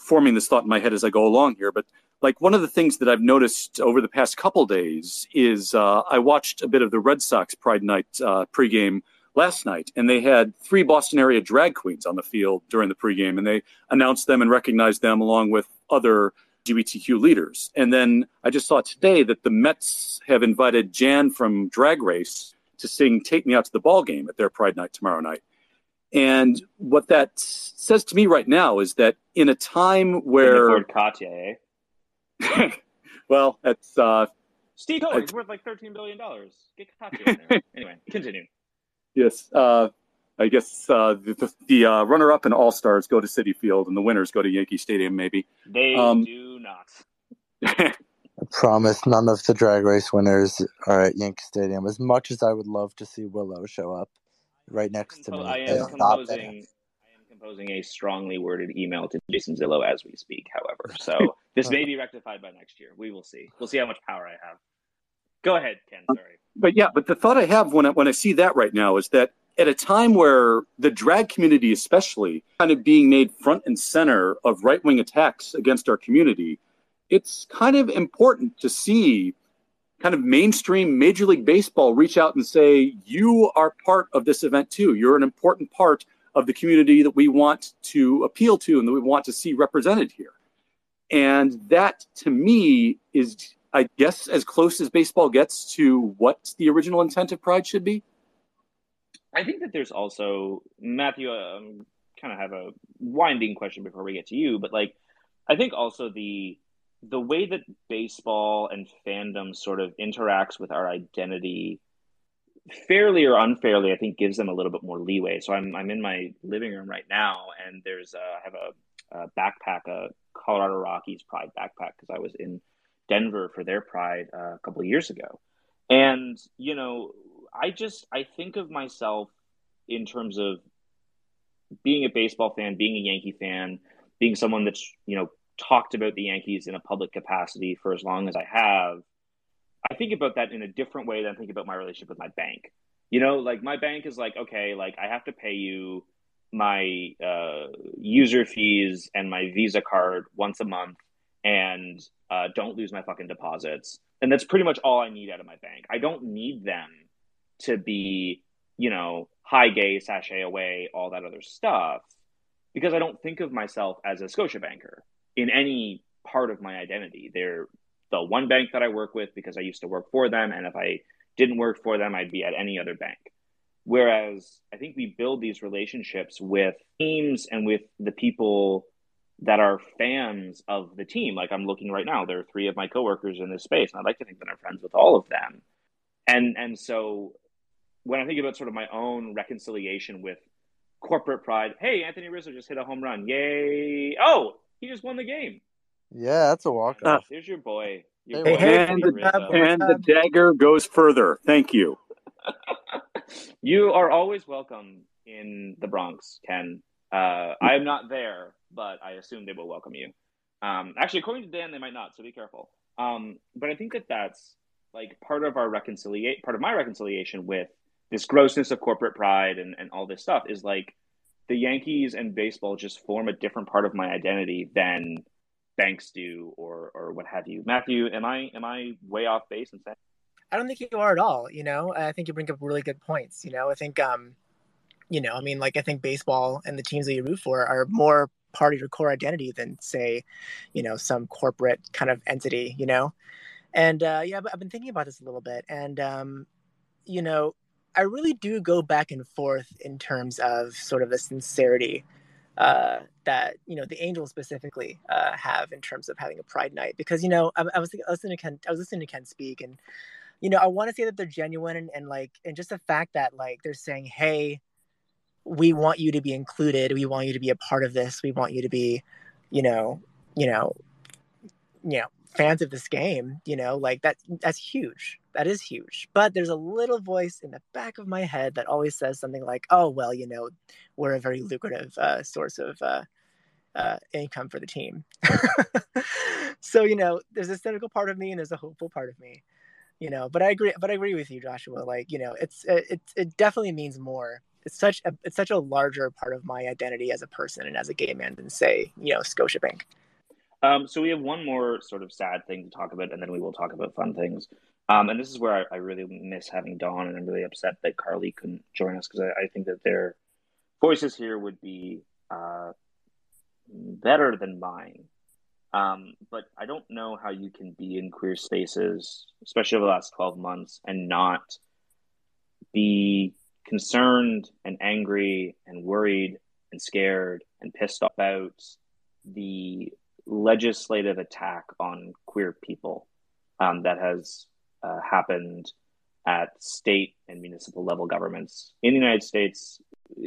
forming this thought in my head as I go along here, but like one of the things that I've noticed over the past couple days is uh, I watched a bit of the Red Sox Pride Night uh, pregame last night, and they had three Boston area drag queens on the field during the pregame, and they announced them and recognized them along with other L G B T Q leaders. And then I just saw today that the Mets have invited Jan from Drag Race to sing Take Me Out to the Ball Game at their Pride Night tomorrow night. And what that says to me right now is that in a time where Katya, eh? well, that's uh, Steve Cohen's worth like thirteen billion dollars. Get Katya in there. Anyway, continue. Yes, uh, I guess uh, the, the uh, runner-up and all-stars go to Citi Field, and the winners go to Yankee Stadium. Maybe they um, do not. I promise, none of the drag race winners are at Yankee Stadium. As much as I would love to see Willow show up. Right next to me. I am, composing, I am composing a strongly worded email to Jason Zillo as we speak, however. So this may be rectified by next year. We will see. We'll see how much power I have. Go ahead, Ken. Sorry. But yeah, but the thought I have when I, when I see that right now is that at a time where the drag community especially kind of being made front and center of right-wing attacks against our community, it's kind of important to see kind of mainstream Major League Baseball reach out and say, you are part of this event too. You're an important part of the community that we want to appeal to and that we want to see represented here. And that, to me, is, I guess, as close as baseball gets to what the original intent of Pride should be. I think that there's also, Matthew, I um, kind of have a winding question before we get to you, but like, I think also the the way that baseball and fandom sort of interacts with our identity, fairly or unfairly, I think gives them a little bit more leeway. So I'm I'm in my living room right now, and there's a, I have a, a backpack, a Colorado Rockies Pride backpack, because I was in Denver for their Pride uh, a couple of years ago. And, you know, I just, I think of myself in terms of being a baseball fan, being a Yankee fan, being someone that's, you know, talked about the Yankees in a public capacity for as long as I have. I think about that in a different way than I think about my relationship with my bank. You know, like my bank is like, okay, like I have to pay you my uh, user fees and my Visa card once a month, and uh, don't lose my fucking deposits. And that's pretty much all I need out of my bank. I don't need them to be, you know, high gay, sashay away, all that other stuff, because I don't think of myself as a Scotiabanker in any part of my identity. They're the one bank that I work with because I used to work for them. And if I didn't work for them, I'd be at any other bank. Whereas I think we build these relationships with teams and with the people that are fans of the team. Like I'm looking right now, there are three of my coworkers in this space, and I'd like to think that I'm friends with all of them. And, and so when I think about sort of my own reconciliation with corporate pride, hey, Anthony Rizzo just hit a home run. Yay. Oh, he just won the game. Yeah, that's a walk-off. Uh, There's your boy. Your boy and, the, and the dagger goes further. Thank you. You are always welcome in the Bronx, Ken. Uh, I am not there, but I assume they will welcome you. Um, actually, according to Dan, they might not, so be careful. Um, but I think that that's like part of our reconcilia- part of my reconciliation with this grossness of corporate pride and, and all this stuff is like, the Yankees and baseball just form a different part of my identity than banks do, or or what have you. Matthew, am I am I way off base in saying? I don't think you are at all. You know, I think you bring up really good points. You know, I think, um, you know, I mean, like I think baseball and the teams that you root for are more part of your core identity than, say, you know, some corporate kind of entity. You know, and uh, yeah, I've been thinking about this a little bit, and um, you know. I really do go back and forth in terms of sort of the sincerity uh, that, you know, the Angels specifically uh, have in terms of having a Pride Night, because, you know, I, I was listening to Ken, I was listening to Ken speak, and, you know, I want to say that they're genuine and, and like, and just the fact that like, they're saying, hey, we want you to be included. We want you to be a part of this. We want you to be, you know, you know, you know, fans of this game, you know, like that, that's huge. That is huge. But there's a little voice in the back of my head that always says something like, oh, well, you know, we're a very lucrative uh, source of uh, uh, income for the team. So, you know, there's a cynical part of me and there's a hopeful part of me. you know, but I agree, but I agree with you, Joshua. Like, you know, it's, it, it definitely means more. It's such a, it's such a larger part of my identity as a person and as a gay man than, say, you know, Scotiabank. Um, so we have one more sort of sad thing to talk about, and then we will talk about fun things. Um, and this is where I, I really miss having Dawn, and I'm really upset that Carly couldn't join us, because I, I think that their voices here would be uh, better than mine. Um, but I don't know how you can be in queer spaces, especially over the last twelve months, and not be concerned and angry and worried and scared and pissed off about the legislative attack on queer people um, that has uh, happened at state and municipal level governments in the United States.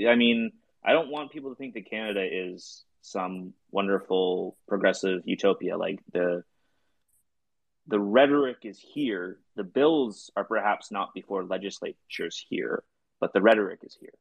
I mean, I don't want people to think that Canada is some wonderful progressive utopia. Like, the the rhetoric is here. The bills are perhaps not before legislatures here, but the rhetoric is here.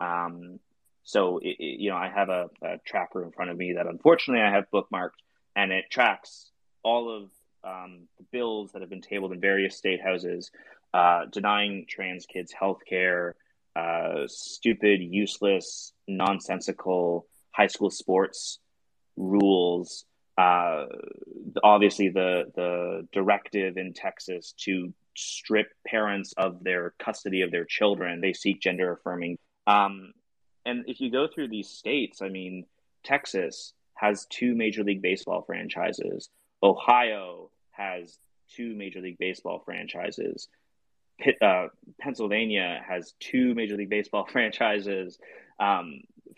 Um, So, it, it, you know, I have a, a tracker in front of me that unfortunately I have bookmarked, and it tracks all of um, the bills that have been tabled in various state houses, uh, denying trans kids health care, uh, stupid, useless, nonsensical high school sports rules. Uh, obviously, the the directive in Texas to strip parents of their custody of their children. They seek gender affirming. Um, And if you go through these states, I mean, Texas has two Major League Baseball franchises. Ohio has two Major League Baseball franchises. P- uh, Pennsylvania has two Major League Baseball franchises. Um,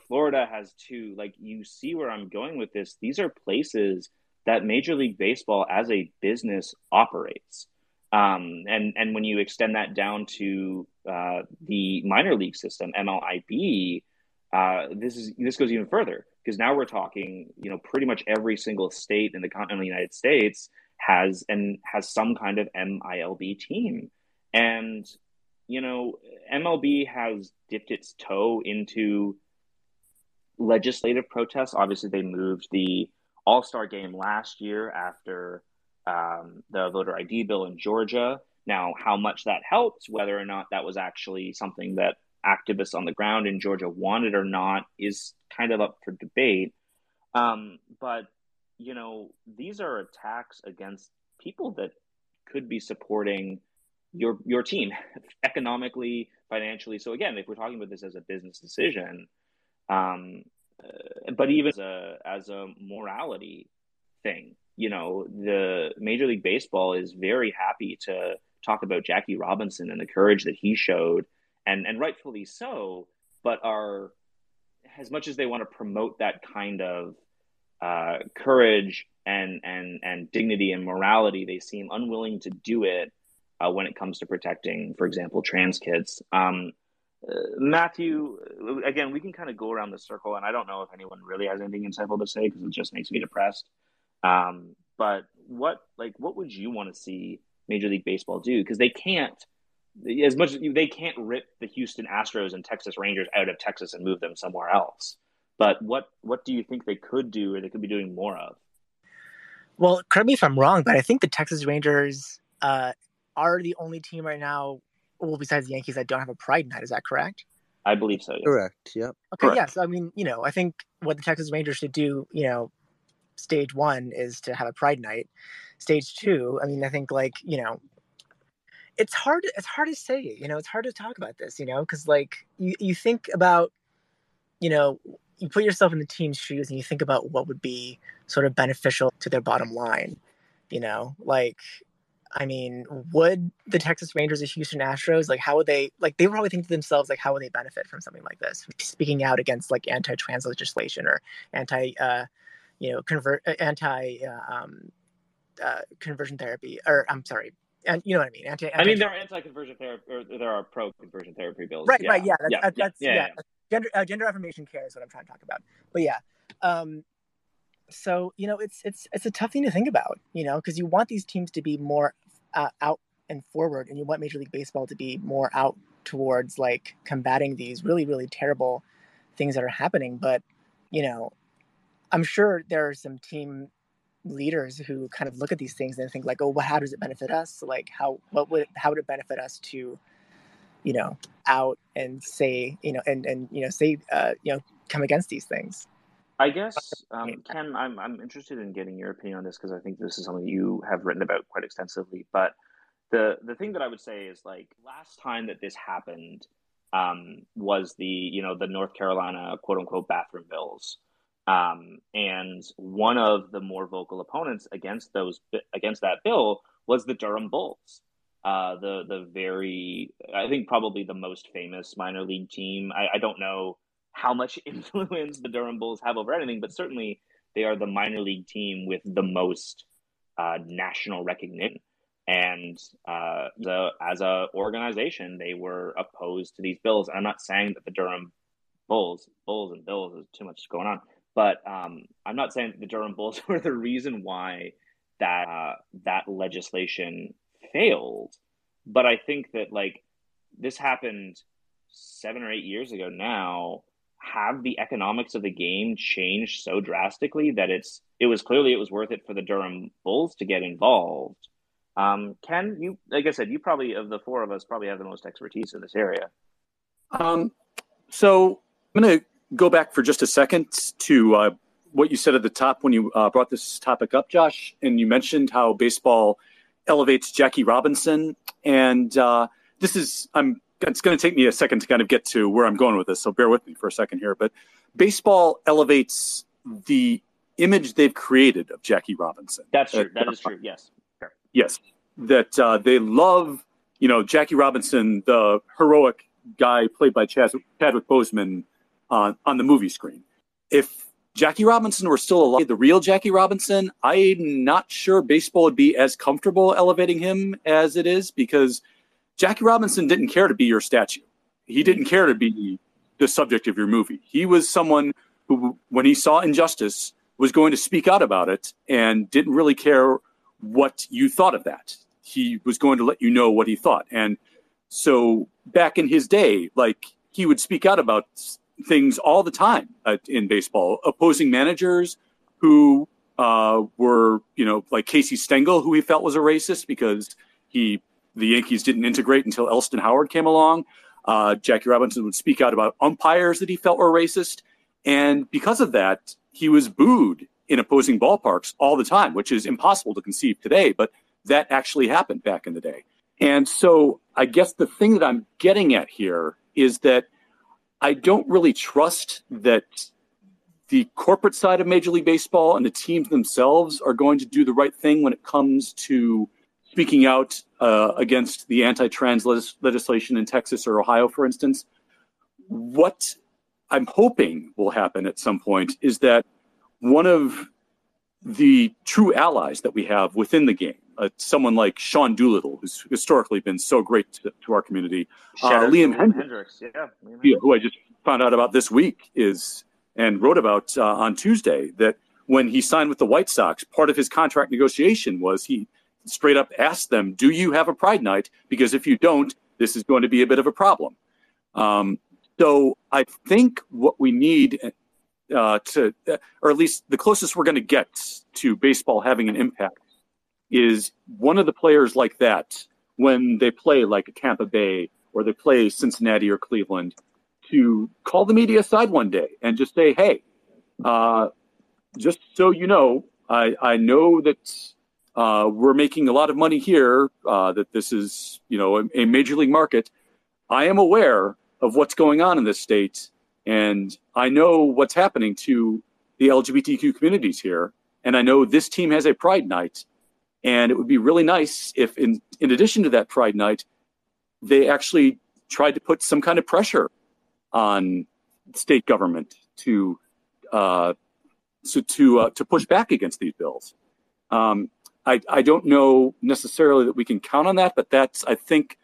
Florida has two. Like, you see where I'm going with this. These are places that Major League Baseball as a business operates. Um, and, and when you extend that down to uh, the minor league system, M L I B, Uh, this is this goes even further, because now we're talking, you know, pretty much every single state in the continental United States has and has some kind of M I L B team. And, you know, M L B has dipped its toe into legislative protests. Obviously, they moved the All-Star game last year after um, the voter I D bill in Georgia. Now, how much that helped, whether or not that was actually something that activists on the ground in Georgia wanted or not, is kind of up for debate. Um, but, you know, these are attacks against people that could be supporting your your team economically, financially. So again, if we're talking about this as a business decision, um, uh, but even as a, as a morality thing, you know, the Major League Baseball is very happy to talk about Jackie Robinson and the courage that he showed. And and rightfully so, but are, as much as they want to promote that kind of uh, courage and, and and dignity and morality, they seem unwilling to do it uh, when it comes to protecting, for example, trans kids. Um, uh, Matthew, again, we can kind of go around the circle, and I don't know if anyone really has anything insightful to say, because it just makes me depressed. Um, but what like what would you want to see Major League Baseball do? Because they can't. As much as they can't rip the Houston Astros and Texas Rangers out of Texas and move them somewhere else. But what, what do you think they could do, or they could be doing more of? Well, correct me if I'm wrong, but I think the Texas Rangers uh, are the only team right now, well, besides the Yankees, that don't have a Pride Night. Is that correct? I believe so. Yes. Correct. Yep. Okay. Correct. Yeah. So, I mean, you know, I think what the Texas Rangers should do, you know, stage one is to have a Pride Night. Stage two, I mean, I think, like, you know, It's hard. It's hard to say, you know, it's hard to talk about this, you know, because, like, you, you think about, you know, you put yourself in the team's shoes and you think about what would be sort of beneficial to their bottom line, you know, like, I mean, would the Texas Rangers or Houston Astros, like, how would they, like, they probably think to themselves, like, how would they benefit from something like this? Speaking out against, like, anti-trans legislation or anti, uh, you know, convert, anti uh, um, uh, conversion therapy, or I'm sorry. And you know what I mean? Anti, anti- I mean, there are anti-conversion therapy, or there are pro-conversion therapy bills. Right, yeah. right, yeah. That's, yeah, that's, yeah, that's, yeah, yeah. yeah. Gender, uh, gender affirmation care is what I'm trying to talk about. But yeah, um, so, you know, it's it's it's a tough thing to think about, you know, because you want these teams to be more uh, out and forward, and you want Major League Baseball to be more out towards, like, combating these really, really terrible things that are happening. But, you know, I'm sure there are some team leaders who kind of look at these things and think like, oh, well, how does it benefit us? Like, how what would how would it benefit us to, you know, out and say, you know, and and you know, say, uh, you know, come against these things. I guess, um, Ken, I'm I'm interested in getting your opinion on this because I think this is something you have written about quite extensively. But the the thing that I would say is, like, last time that this happened um, was the you know the North Carolina quote unquote bathroom bills. Um, and one of the more vocal opponents against those against that bill was the Durham Bulls, uh, the the very I think probably the most famous minor league team. I, I don't know how much influence the Durham Bulls have over anything, but certainly they are the minor league team with the most uh, national recognition. And uh, the, as a organization, they were opposed to these bills. I'm not saying that the Durham Bulls, Bulls and Bills, there's too much going on. But um, I'm not saying that the Durham Bulls were the reason why that uh, that legislation failed. But I think that, like, this happened seven or eight years ago now. Have the economics of the game changed so drastically that it's it was clearly it was worth it for the Durham Bulls to get involved? Um, Ken, you like I said, you probably of the four of us probably have the most expertise in this area. Um, so I'm going to go back for just a second to uh, what you said at the top when you uh, brought this topic up, Josh, and you mentioned how baseball elevates Jackie Robinson. And uh, this is, I'm, it's going to take me a second to kind of get to where I'm going with this, so bear with me for a second here. But baseball elevates the image they've created of Jackie Robinson. That's true. That, that is true. Yes. Sure. Yes. That uh, they love, you know, Jackie Robinson, the heroic guy played by Chaz- Chadwick Boseman, Uh, on the movie screen. If Jackie Robinson were still alive, the real Jackie Robinson, I'm not sure baseball would be as comfortable elevating him as it is, because Jackie Robinson didn't care to be your statue. He didn't care to be the subject of your movie. He was someone who, when he saw injustice, was going to speak out about it and didn't really care what you thought of that. He was going to let you know what he thought. And so back in his day, like, he would speak out about things all the time uh, in baseball, opposing managers who uh, were, you know, like Casey Stengel, who he felt was a racist because he, the Yankees didn't integrate until Elston Howard came along. Uh, Jackie Robinson would speak out about umpires that he felt were racist. And because of that, he was booed in opposing ballparks all the time, which is impossible to conceive today, but that actually happened back in the day. And so I guess the thing that I'm getting at here is that I don't really trust that the corporate side of Major League Baseball and the teams themselves are going to do the right thing when it comes to speaking out uh, against the anti-trans legis- legislation in Texas or Ohio, for instance. What I'm hoping will happen at some point is that one of the true allies that we have within the game, uh, someone like Sean Doolittle, who's historically been so great to, to our community, uh, Liam Hendriks, yeah, yeah, who I just found out about this week is and wrote about uh, on Tuesday that when he signed with the White Sox, part of his contract negotiation was he straight up asked them, "Do you have a Pride Night? Because if you don't, this is going to be a bit of a problem." Um, so I think what we need uh, to, or at least the closest we're going to get to baseball having an impact, is one of the players like that, when they play like Tampa Bay or they play Cincinnati or Cleveland, to call the media aside one day and just say, hey, uh, just so you know, I, I know that uh, we're making a lot of money here, uh, that this is, you know, a, a major league market. I am aware of what's going on in this state, and I know what's happening to the L G B T Q communities here, and I know this team has a Pride Night. And it would be really nice if, in, in addition to that Pride Night, they actually tried to put some kind of pressure on state government to uh, so to uh, to push back against these bills. Um, I I don't know necessarily that we can count on that, but that's, I think,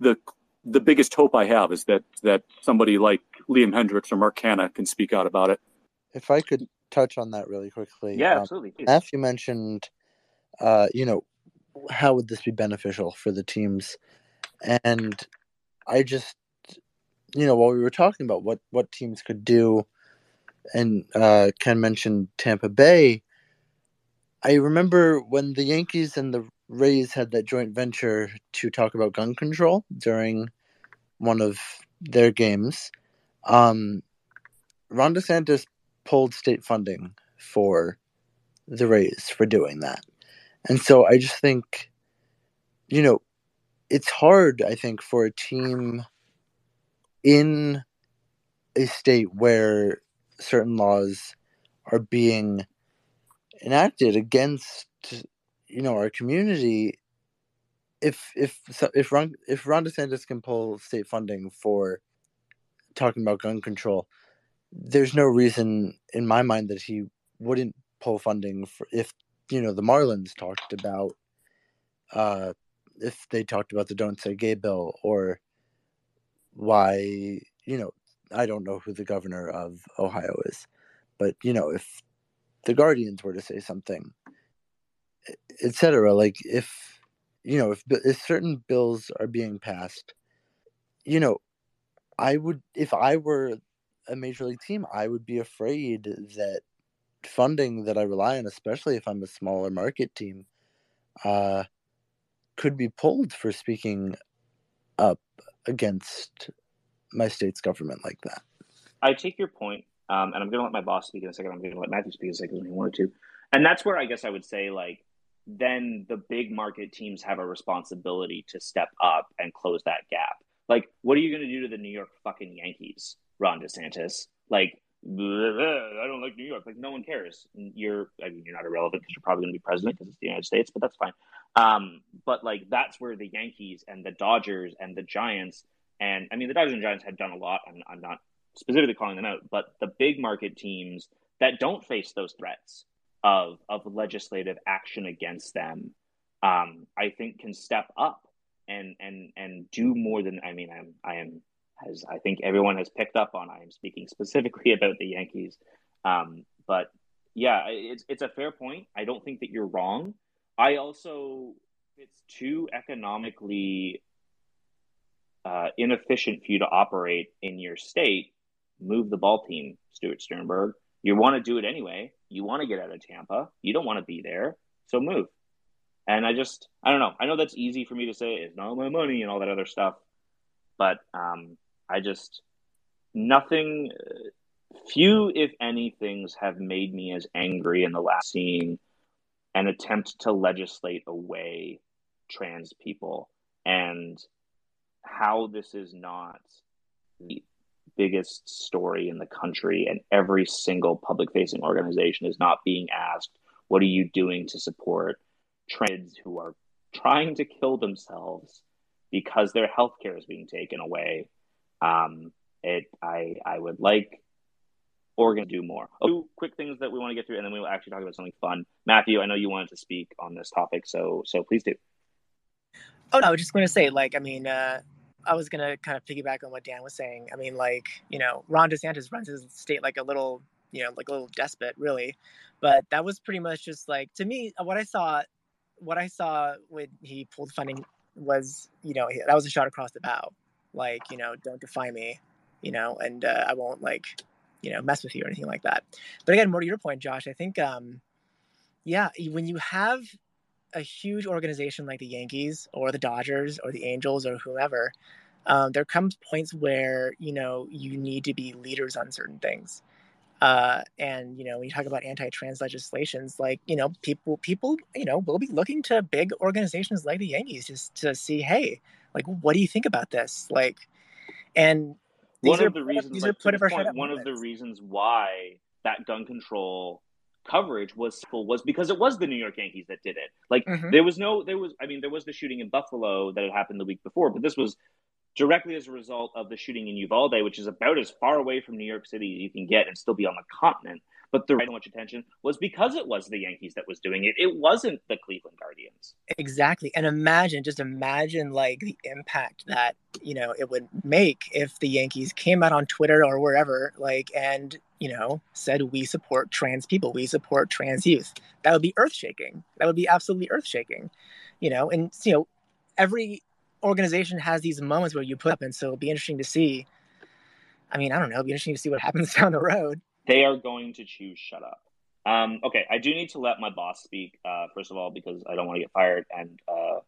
the the biggest hope I have is that that somebody like Liam Hendriks or Mark Hanna can speak out about it. If I could touch on that really quickly, yeah, um, absolutely. As you mentioned, Uh, you know, how would this be beneficial for the teams? And I just, you know, while we were talking about what, what teams could do, and uh, Ken mentioned Tampa Bay, I remember when the Yankees and the Rays had that joint venture to talk about gun control during one of their games. Um, Ron DeSantis pulled state funding for the Rays for doing that. And so I just think, you know, it's hard, I think, for a team in a state where certain laws are being enacted against, you know, our community. If if if Ron, if Ron DeSantis can pull state funding for talking about gun control, there's no reason in my mind that he wouldn't pull funding for, if, you know, the Marlins talked about, uh, if they talked about the Don't Say Gay bill, or why, you know, I don't know who the governor of Ohio is, but, you know, if the Guardians were to say something, et cetera, like if, you know, if, if certain bills are being passed, you know, I would, if I were a major league team, I would be afraid that funding that I rely on, especially if I'm a smaller market team, uh, could be pulled for speaking up against my state's government like that. I take your point, um, and I'm going to let my boss speak in a second. I'm going to let Matthew speak in a second when he wanted to. And that's where I guess I would say, like, then the big market teams have a responsibility to step up and close that gap. Like, what are you going to do to the New York fucking Yankees, Ron DeSantis? Like, I don't like New York. Like, no one cares. You're, I mean, you're not irrelevant because you're probably going to be president because it's the United States, but that's fine. Um, but like, that's where the Yankees and the Dodgers and the Giants, and I mean, the Dodgers and Giants have done a lot. I'm, I'm not specifically calling them out, but the big market teams that don't face those threats of of legislative action against them, um, I think can step up and and and do more than. I mean, I'm I am. As I think everyone has picked up on, I am speaking specifically about the Yankees. Um, but yeah, it's it's a fair point. I don't think that you're wrong. I also, it's too economically uh, inefficient for you to operate in your state. Move the ball team, Stuart Sternberg. You want to do it anyway. You want to get out of Tampa. You don't want to be there. So move. And I just, I don't know. I know that's easy for me to say. It's not my money and all that other stuff. But um, I just, nothing, few, if any, things have made me as angry in the last scene an attempt to legislate away trans people, and how this is not the biggest story in the country, and every single public-facing organization is not being asked, what are you doing to support trans who are trying to kill themselves because their healthcare is being taken away? Um, it, I, I would like Oregon to do more. Two quick things that we want to get through, and then we will actually talk about something fun. Matthew, I know you wanted to speak on this topic, so so please do. Oh no, I was just going to say, like, I mean, uh, I was going to kind of piggyback on what Dan was saying. I mean, like, you know, Ron DeSantis runs his state like a little, you know, like a little despot, really. But that was pretty much just like, to me, what I saw, what I saw when he pulled funding was, you know, that was a shot across the bow, like, you know, don't defy me, you know, and uh, I won't, like, you know, mess with you or anything like that. But again, more to your point, Josh, I think, um, yeah, when you have a huge organization like the Yankees or the Dodgers or the Angels or whoever, um, there comes points where, you know, you need to be leaders on certain things. Uh, and, you know, when you talk about anti-trans legislations, like, you know, people, people, you know, will be looking to big organizations like the Yankees just to see, hey, like, what do you think about this? Like, and one of the reasons, one of the reasons why that gun control coverage was full was because it was the New York Yankees that did it. Like, mm-hmm. there was no, there was, I mean, there was the shooting in Buffalo that had happened the week before, but this was directly as a result of the shooting in Uvalde, which is about as far away from New York City as you can get and still be on the continent. But the right so much attention was because it was the Yankees that was doing it. It wasn't the Cleveland Guardians. Exactly. And imagine, just imagine, like, the impact that, you know, it would make if the Yankees came out on Twitter or wherever, like, and, you know, said, we support trans people, we support trans youth. That would be earth-shaking. That would be absolutely earth-shaking, you know, and, you know, every organization has these moments where you put up, and so it'll be interesting to see. I mean, I don't know. It'll be interesting to see what happens down the road. They are going to choose shut up. Um, okay, I do need to let my boss speak, uh, first of all, because I don't want to get fired, and uh,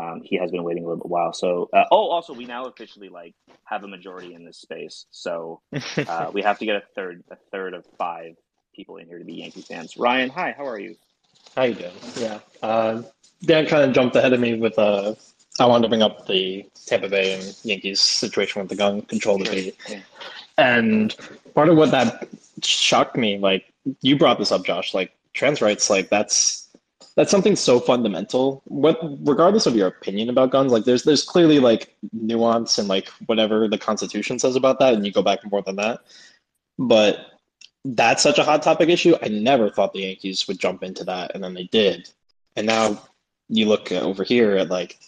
um, he has been waiting a little bit while. So, uh, oh, also, we now officially like have a majority in this space, so uh, we have to get a third, a third of five people in here to be Yankee fans. Ryan, hi, how are you? How you doing? Yeah, uh, Dan kind of jumped ahead of me with. Uh, I wanted to bring up the Tampa Bay and Yankees situation with the gun control debate, yeah. And part of what that shocked me, like. You brought this up, Josh, like trans rights, like that's that's something so fundamental. What, regardless of your opinion about guns, like there's there's clearly like nuance and like whatever the Constitution says about that, and you go back and forth on that. But that's such a hot topic issue. I never thought the Yankees would jump into that, and then they did. And now you look over here at like,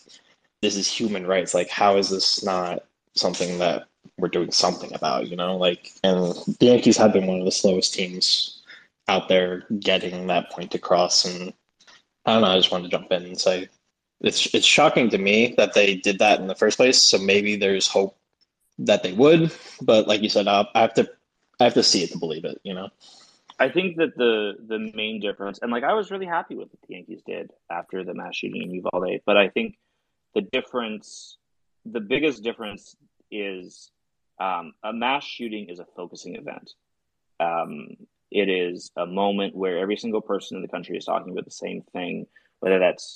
this is human rights. Like, how is this not something that we're doing something about, you know? Like, and the Yankees have been one of the slowest teams out there getting that point across, and I don't know, I just wanted to jump in and say it's it's shocking to me that they did that in the first place, so maybe there's hope that they would, but like you said, I have to I have to see it to believe it, you know? I think that the the main difference, and like I was really happy with what the Yankees did after the mass shooting in Uvalde, but I think the difference, the biggest difference is um, a mass shooting is a focusing event. Um It is a moment where every single person in the country is talking about the same thing, whether that's,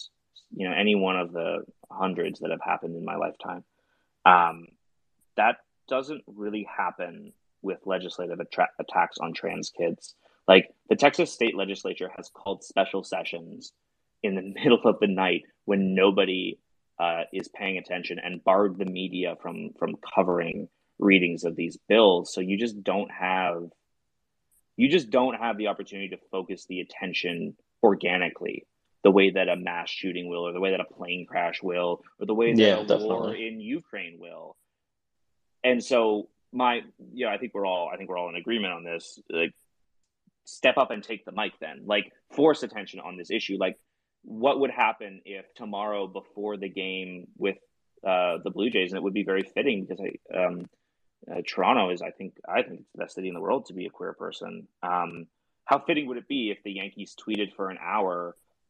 you know, any one of the hundreds that have happened in my lifetime. Um, that doesn't really happen with legislative attra- attacks on trans kids. Like the Texas state legislature has called special sessions in the middle of the night when nobody uh, is paying attention, and barred the media from from covering readings of these bills. So you just don't have... You just don't have the opportunity to focus the attention organically the way that a mass shooting will, or the way that a plane crash will, or the way that yeah, a definitely. war in Ukraine will. And so my, yeah, I think we're all, I think we're all in agreement on this. Like, step up and take the mic then, like force attention on this issue. Like, what would happen if tomorrow before the game with uh, the Blue Jays, and it would be very fitting because I, um, Uh, Toronto is, I think, I think it's the best city in the world to be a queer person. Um, how fitting would it be if the Yankees tweeted for an hour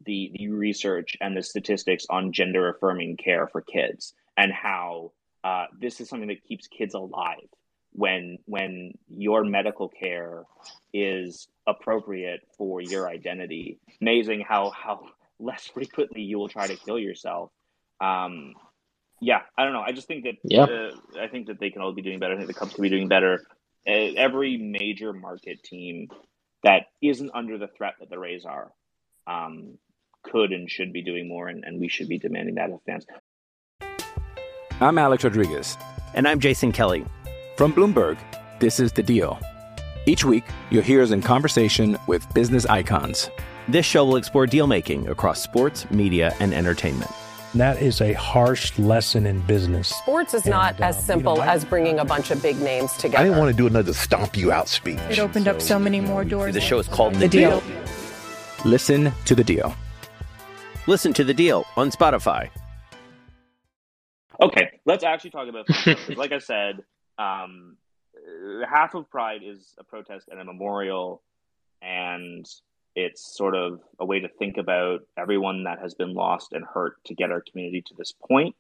the the research and the statistics on gender affirming care for kids, and how uh, this is something that keeps kids alive when when your medical care is appropriate for your identity. Amazing how how less frequently you will try to kill yourself. Um, Yeah, I don't know. I just think that yeah. uh, I think that they can all be doing better. I think the Cubs can be doing better. Uh, every major market team that isn't under the threat that the Rays are um, could and should be doing more, and, and we should be demanding that of fans. I'm Alex Rodriguez. And I'm Jason Kelly. From Bloomberg, this is The Deal. Each week, you'll hear us in conversation with business icons. This show will explore deal-making across sports, media, and entertainment. That is a harsh lesson in business. Sports is and, not as uh, simple you know, I, as bringing a bunch of big names together. I didn't want to do another stomp you out speech. It opened so, up so many more doors. The show is called The, the Deal. Deal. Listen to The Deal. Listen to The Deal on Spotify. Okay, let's actually talk about this. Like I said, um, half of Pride is a protest and a memorial, and it's sort of a way to think about everyone that has been lost and hurt to get our community to this point.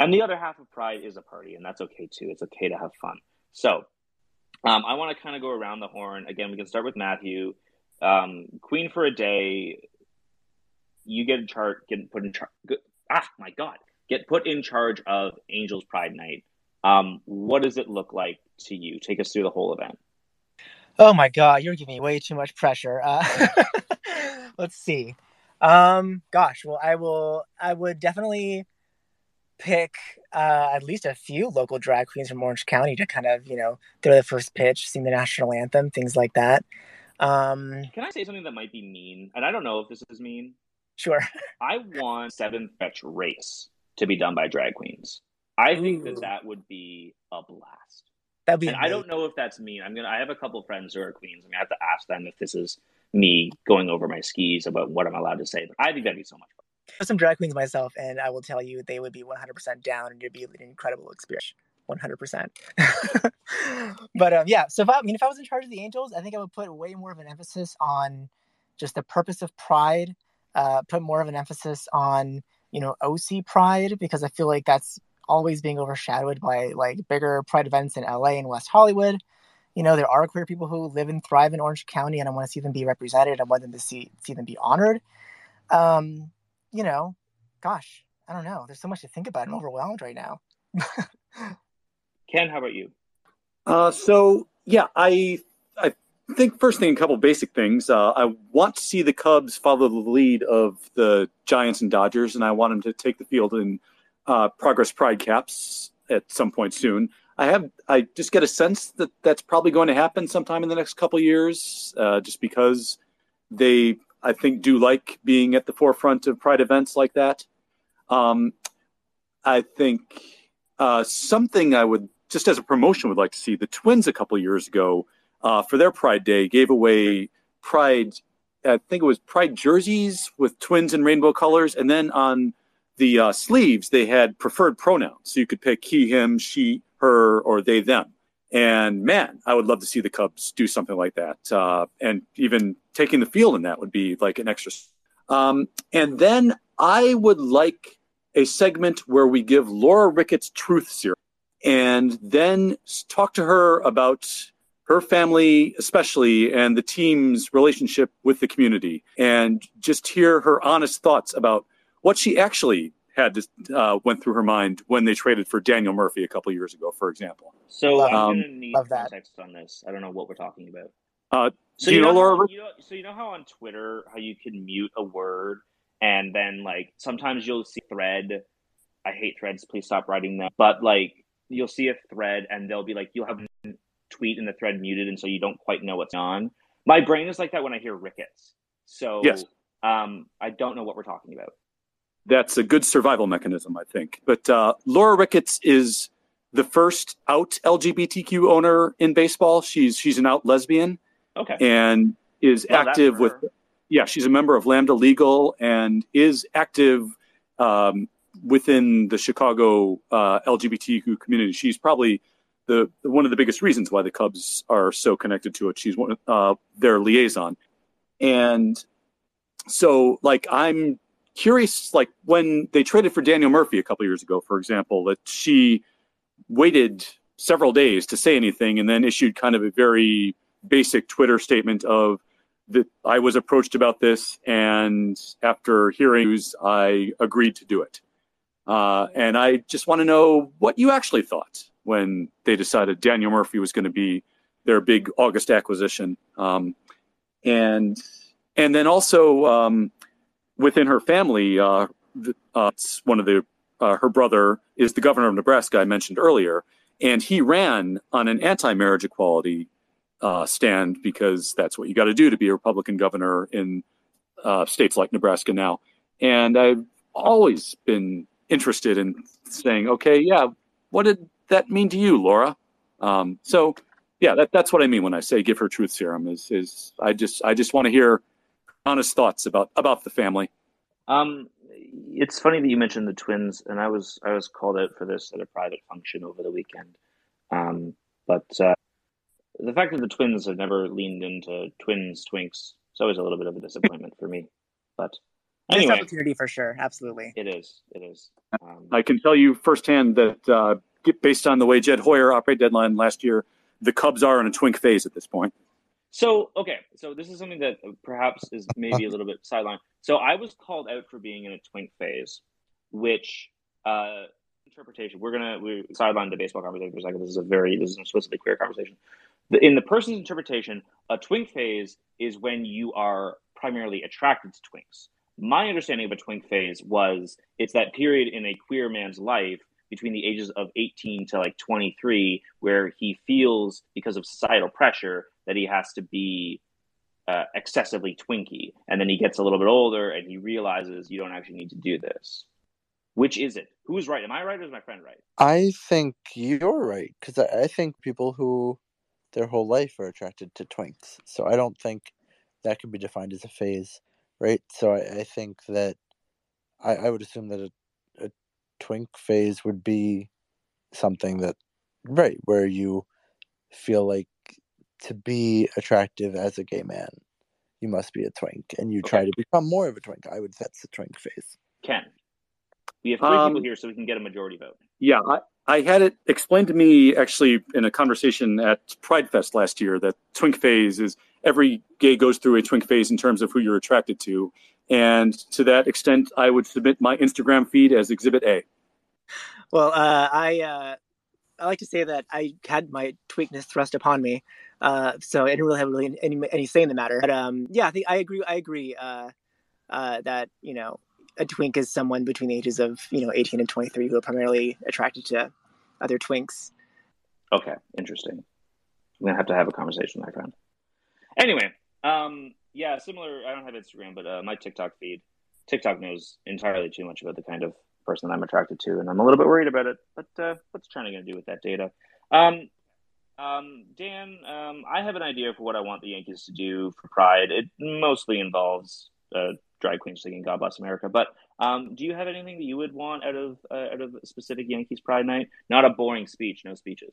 And the other half of Pride is a party, and that's okay too. It's okay to have fun. So um, I want to kind of go around the horn. Again, we can start with Matthew. Um, Queen for a day. You get in charge, get put in charge. Ah, my God. Get put in charge of Angels Pride Night. Um, what does it look like to you? Take us through the whole event. Oh my God, you're giving me way too much pressure. Uh, let's see. Um, gosh, well, I will. I would definitely pick uh, at least a few local drag queens from Orange County to kind of, you know, throw the first pitch, sing the national anthem, things like that. Um, Can I say something that might be mean? And I don't know if this is mean. Sure. I want seventh fetch race to be done by drag queens. I Ooh. think that that would be a blast. And amazing. I don't know if that's mean. I'm gonna. I have a couple friends who are queens. I'm gonna have to ask them if this is me going over my skis about what I'm allowed to say. But I think that'd be so much fun. I have some drag queens myself, and I will tell you they would be one hundred percent down, and it'd be an incredible experience. one hundred percent. But um, yeah, so if I, I mean, if I was in charge of the Angels, I think I would put way more of an emphasis on just the purpose of pride, uh, put more of an emphasis on, you know, O C pride, because I feel like that's always being overshadowed by like bigger pride events in L A and West Hollywood. You know, there are queer people who live and thrive in Orange County, and I want to see them be represented. I want them to see, see them be honored. Um, you know, gosh, I don't know. There's so much to think about. I'm overwhelmed right now. Ken, how about you? Uh, so, yeah, I I think first thing, a couple basic things. Uh, I want to see the Cubs follow the lead of the Giants and Dodgers, and I want them to take the field in uh, Progress Pride caps at some point soon. I have I just get a sense that that's probably going to happen sometime in the next couple years, uh, just because they, I think, do like being at the forefront of Pride events like that. Um, I think uh, something I would, just as a promotion, would like to see, the Twins a couple of years ago uh, for their Pride Day gave away Pride, I think it was Pride jerseys with Twins in rainbow colors. And then on the uh, sleeves, they had preferred pronouns. So you could pick he, him, she, her, or they, them. And man, I would love to see the Cubs do something like that. Uh, and even taking the field in that would be like an extra. Um, and then I would like a segment where we give Laura Ricketts truth serum, and then talk to her about her family, especially, and the team's relationship with the community, and just hear her honest thoughts about what she actually had to, uh, went through her mind when they traded for Daniel Murphy a couple of years ago, for example. So um, I'm going to need context on this. I don't know what we're talking about. Uh, so do you know, know Laura? You know, so you know how on Twitter, how you can mute a word, and then like sometimes you'll see thread. I hate threads. Please stop writing them. But like, you'll see a thread and they'll be like, you'll have a tweet and the thread muted. And so you don't quite know what's on. My brain is like that when I hear Ricketts. So yes. um, I don't know what we're talking about. That's a good survival mechanism, I think. But uh, Laura Ricketts is the first out L G B T Q owner in baseball. She's, she's an out lesbian. Okay. And is well, active with, yeah, she's a member of Lambda Legal and is active, um, within the Chicago uh, L G B T Q community. She's probably the one of the biggest reasons why the Cubs are so connected to it. She's one of uh, their liaison. And so, like, I'm curious, like, when they traded for Daniel Murphy a couple years ago, for example, that she waited several days to say anything and then issued kind of a very basic Twitter statement of, that I was approached about this, and after hearing news, I agreed to do it. Uh, and I just want to know what you actually thought when they decided Daniel Murphy was going to be their big August acquisition. Um, and and then also um, within her family, uh, uh, it's one of the uh, her brother is the governor of Nebraska I mentioned earlier, and he ran on an anti-marriage equality uh, stand because that's what you got to do to be a Republican governor in uh, states like Nebraska now. And I've always been interested in saying, okay, yeah, what did that mean to you, Laura? Um, so yeah, that, that's what I mean when I say give her truth serum is, is I just, I just want to hear honest thoughts about, about the family. Um, it's funny that you mentioned the Twins, and I was, I was called out for this at a private function over the weekend. Um, but, uh, the fact that the Twins have never leaned into Twins, Twinks, it's always a little bit of a disappointment for me, but anyway, it's an opportunity for sure. Absolutely. It is. It is. Um, I can tell you firsthand that uh, based on the way Jed Hoyer operated deadline last year, the Cubs are in a twink phase at this point. So, okay. So this is something that perhaps is maybe a little bit sideline. So I was called out for being in a twink phase, which uh, interpretation, we're going to we sideline the baseball conversation for a second. This is a very, this is an explicitly queer conversation. The, in the person's interpretation, a twink phase is when you are primarily attracted to twinks. My understanding of a twink phase was it's that period in a queer man's life between the ages of eighteen to like twenty-three, where he feels because of societal pressure that he has to be uh, excessively twinky. And then he gets a little bit older and he realizes you don't actually need to do this. Which is it? Who's right? Am I right or is my friend right? I think you're right. Because I think people who their whole life are attracted to twinks. So I don't think that could be defined as a phase. Right, so I, I think that I, I would assume that a, a twink phase would be something that Right, where you feel like to be attractive as a gay man, you must be a twink, and you okay. try to become more of a twink. I would that's the twink phase. Ken, we have three um, people here, so we can get a majority vote. Yeah, I, I had it explained to me actually in a conversation at Pride Fest last year that twink phase is every gay goes through a twink phase in terms of who you're attracted to, and to that extent, I would submit my Instagram feed as Exhibit A. Well, uh, I. Uh... I like to say that I had my tweakness thrust upon me, uh, so I didn't really have really any any say in the matter. But um, yeah, I think I agree. I agree uh, uh, that you know a twink is someone between the ages of you know eighteen and twenty three who are primarily attracted to other twinks. Okay, interesting. I'm gonna have to have a conversation with my friend. Anyway, um, yeah, similar. I don't have Instagram, but uh, my TikTok feed, TikTok knows entirely too much about the kind of person I'm attracted to, and I'm a little bit worried about it, but uh, what's China going to do with that data? Um, um, Dan, um, I have an idea for what I want the Yankees to do for Pride. It mostly involves uh, drag queens singing God Bless America, but um, do you have anything that you would want out of uh, out of a specific Yankees Pride night? Not a boring speech, no speeches.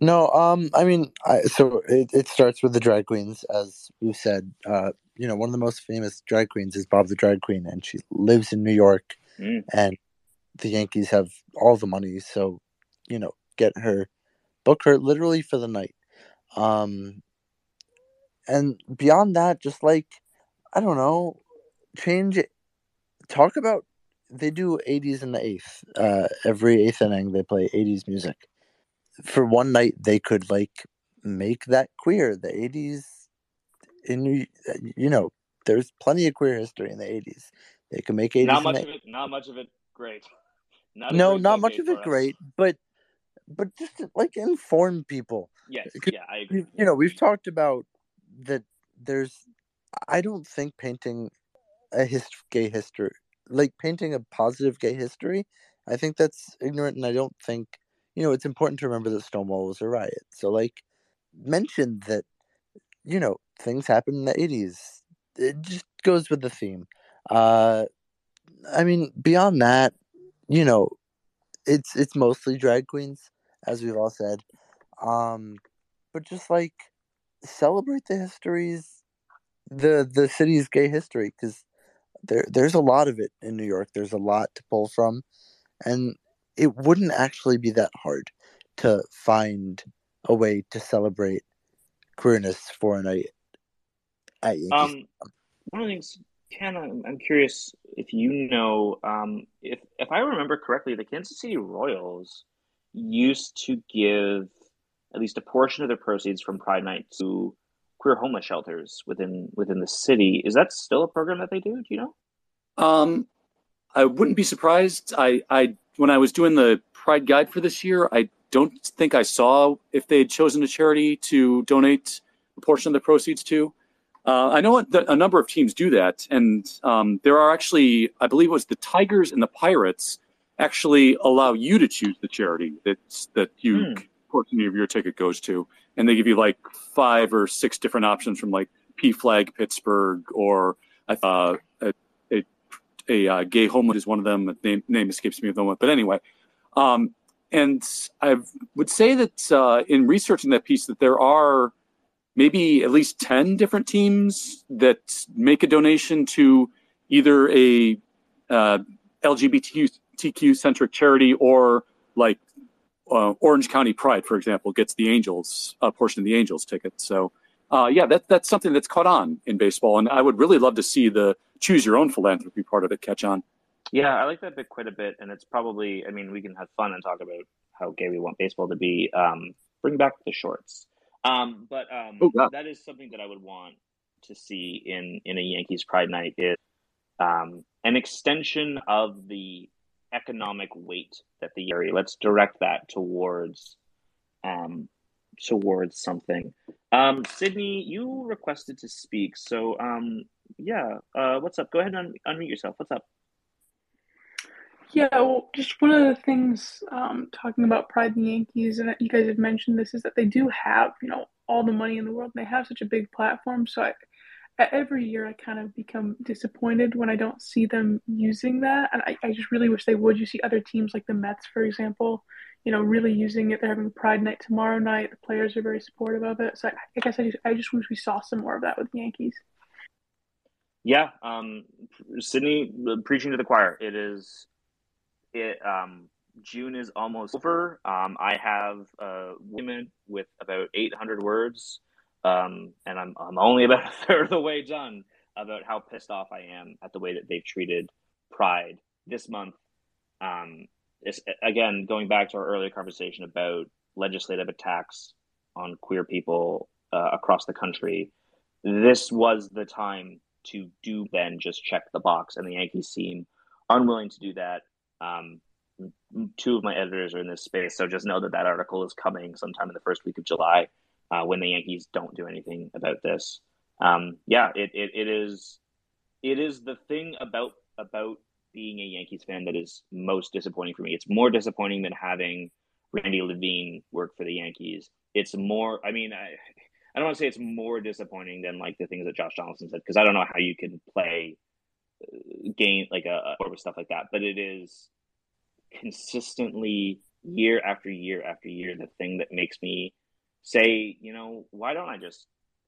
No, um, I mean, I, so it, it starts with the drag queens, as you said. Uh, you know, one of the most famous drag queens is Bob the Drag Queen, and she lives in New York, mm. and the Yankees have all the money, so, you know, get her, book her literally for the night. Um, and beyond that, just like, I don't know, change it. Talk about, they do eighties and the eighth. Uh, every eighth inning, they play eighties music. For one night, they could, like, make that queer. The eighties, in you know, there's plenty of queer history in the eighties. They could make eighties. Not much of it. Not much of it great. Not no, great not much of it us. great, but but just to, like, inform people. Yes, yeah, I agree. You know, we've talked about that. There's, I don't think painting a hist- gay history, like painting a positive gay history, I think that's ignorant, and I don't think you know it's important to remember that Stonewall was a riot. So, like, mention that you know things happened in the eighties. It just goes with the theme. Uh, I mean, beyond that. You know, it's it's mostly drag queens, as we've all said. Um, but just, like, celebrate the histories, the the city's gay history, because there, there's a lot of it in New York. There's a lot to pull from. And it wouldn't actually be that hard to find a way to celebrate queerness for a night at Yankees. Um, one of the things... Ken, I'm, I'm curious if you know, um, if if I remember correctly, the Kansas City Royals used to give at least a portion of their proceeds from Pride Night to queer homeless shelters within within the city. Is that still a program that they do? Do you know? Um, I wouldn't be surprised. I, I when I was doing the Pride Guide for this year, I don't think I saw if they had chosen a charity to donate a portion of the proceeds to. Uh, I know a, a number of teams do that, and um, there are actually, I believe it was the Tigers and the Pirates actually allow you to choose the charity that's, that you mm. portion of your ticket goes to, and they give you like five or six different options from like P-Flag Pittsburgh or uh, a, a, a, a gay homeless is one of them. The name, name escapes me at the moment, but anyway. Um, and I would say that uh, in researching that piece that there are maybe at least ten different teams that make a donation to either a uh, L G B T Q-centric charity or like uh, Orange County Pride, for example, gets the Angels, a portion of the Angels ticket. So uh, yeah, that, that's something that's caught on in baseball. And I would really love to see the choose your own philanthropy part of it catch on. Yeah, I like that bit quite a bit. And it's probably, I mean, we can have fun and talk about how gay we want baseball to be. Um, bring back the shorts. Um, but um, oh, wow. That is something that I would want to see in, in a Yankees Pride night is um, an extension of the economic weight that the area. Let's direct that towards um, towards something. Um, Sydney, you requested to speak, so um, yeah, uh, what's up? Go ahead and un- unmute yourself. What's up? Yeah, well, just one of the things um, talking about Pride and the Yankees, and you guys had mentioned this, is that they do have, you know, all the money in the world. And they have such a big platform. So I, every year I kind of become disappointed when I don't see them using that. And I, I just really wish they would. You see other teams like the Mets, for example, you know, really using it. They're having Pride Night tomorrow night. The players are very supportive of it. So I, I guess I just, I just wish we saw some more of that with the Yankees. Yeah. Um, Sydney, preaching to the choir. It is, it, um, June is almost over. Um, I have a document with about eight hundred words, um, and I'm I'm only about a third of the way done about how pissed off I am at the way that they've treated Pride this month. Um, it's, again, going back to our earlier conversation about legislative attacks on queer people uh, across the country, this was the time to do then just check the box, and the Yankees seem unwilling to do that. Um, two of my editors are in this space, so just know that that article is coming sometime in the first week of July uh, when the Yankees don't do anything about this. Um, yeah, it, it it is it is the thing about about being a Yankees fan that is most disappointing for me. It's more disappointing than having Randy Levine work for the Yankees. It's more, I mean, I, I don't want to say it's more disappointing than like the things that Josh Donaldson said, because I don't know how you can play game like a or with stuff like that, but it is consistently year after year after year the thing that makes me say, you know, why don't I just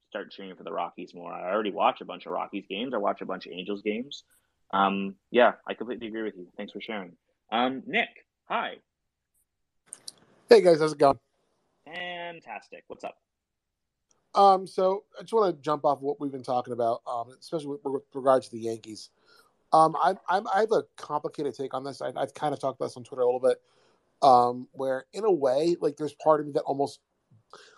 start cheering for the Rockies more? I already watch a bunch of Rockies games. I watch a bunch of Angels games. Um, yeah, I completely agree with you. Thanks for sharing. Um, Nick, hi. Hey guys, how's it going? Fantastic. What's up? Um, so I just want to jump off what we've been talking about, um, especially with, with regards to the Yankees. Um, I, I, I have a complicated take on this. I, I've kind of talked about this on Twitter a little bit, um, where in a way, like there's part of me that almost,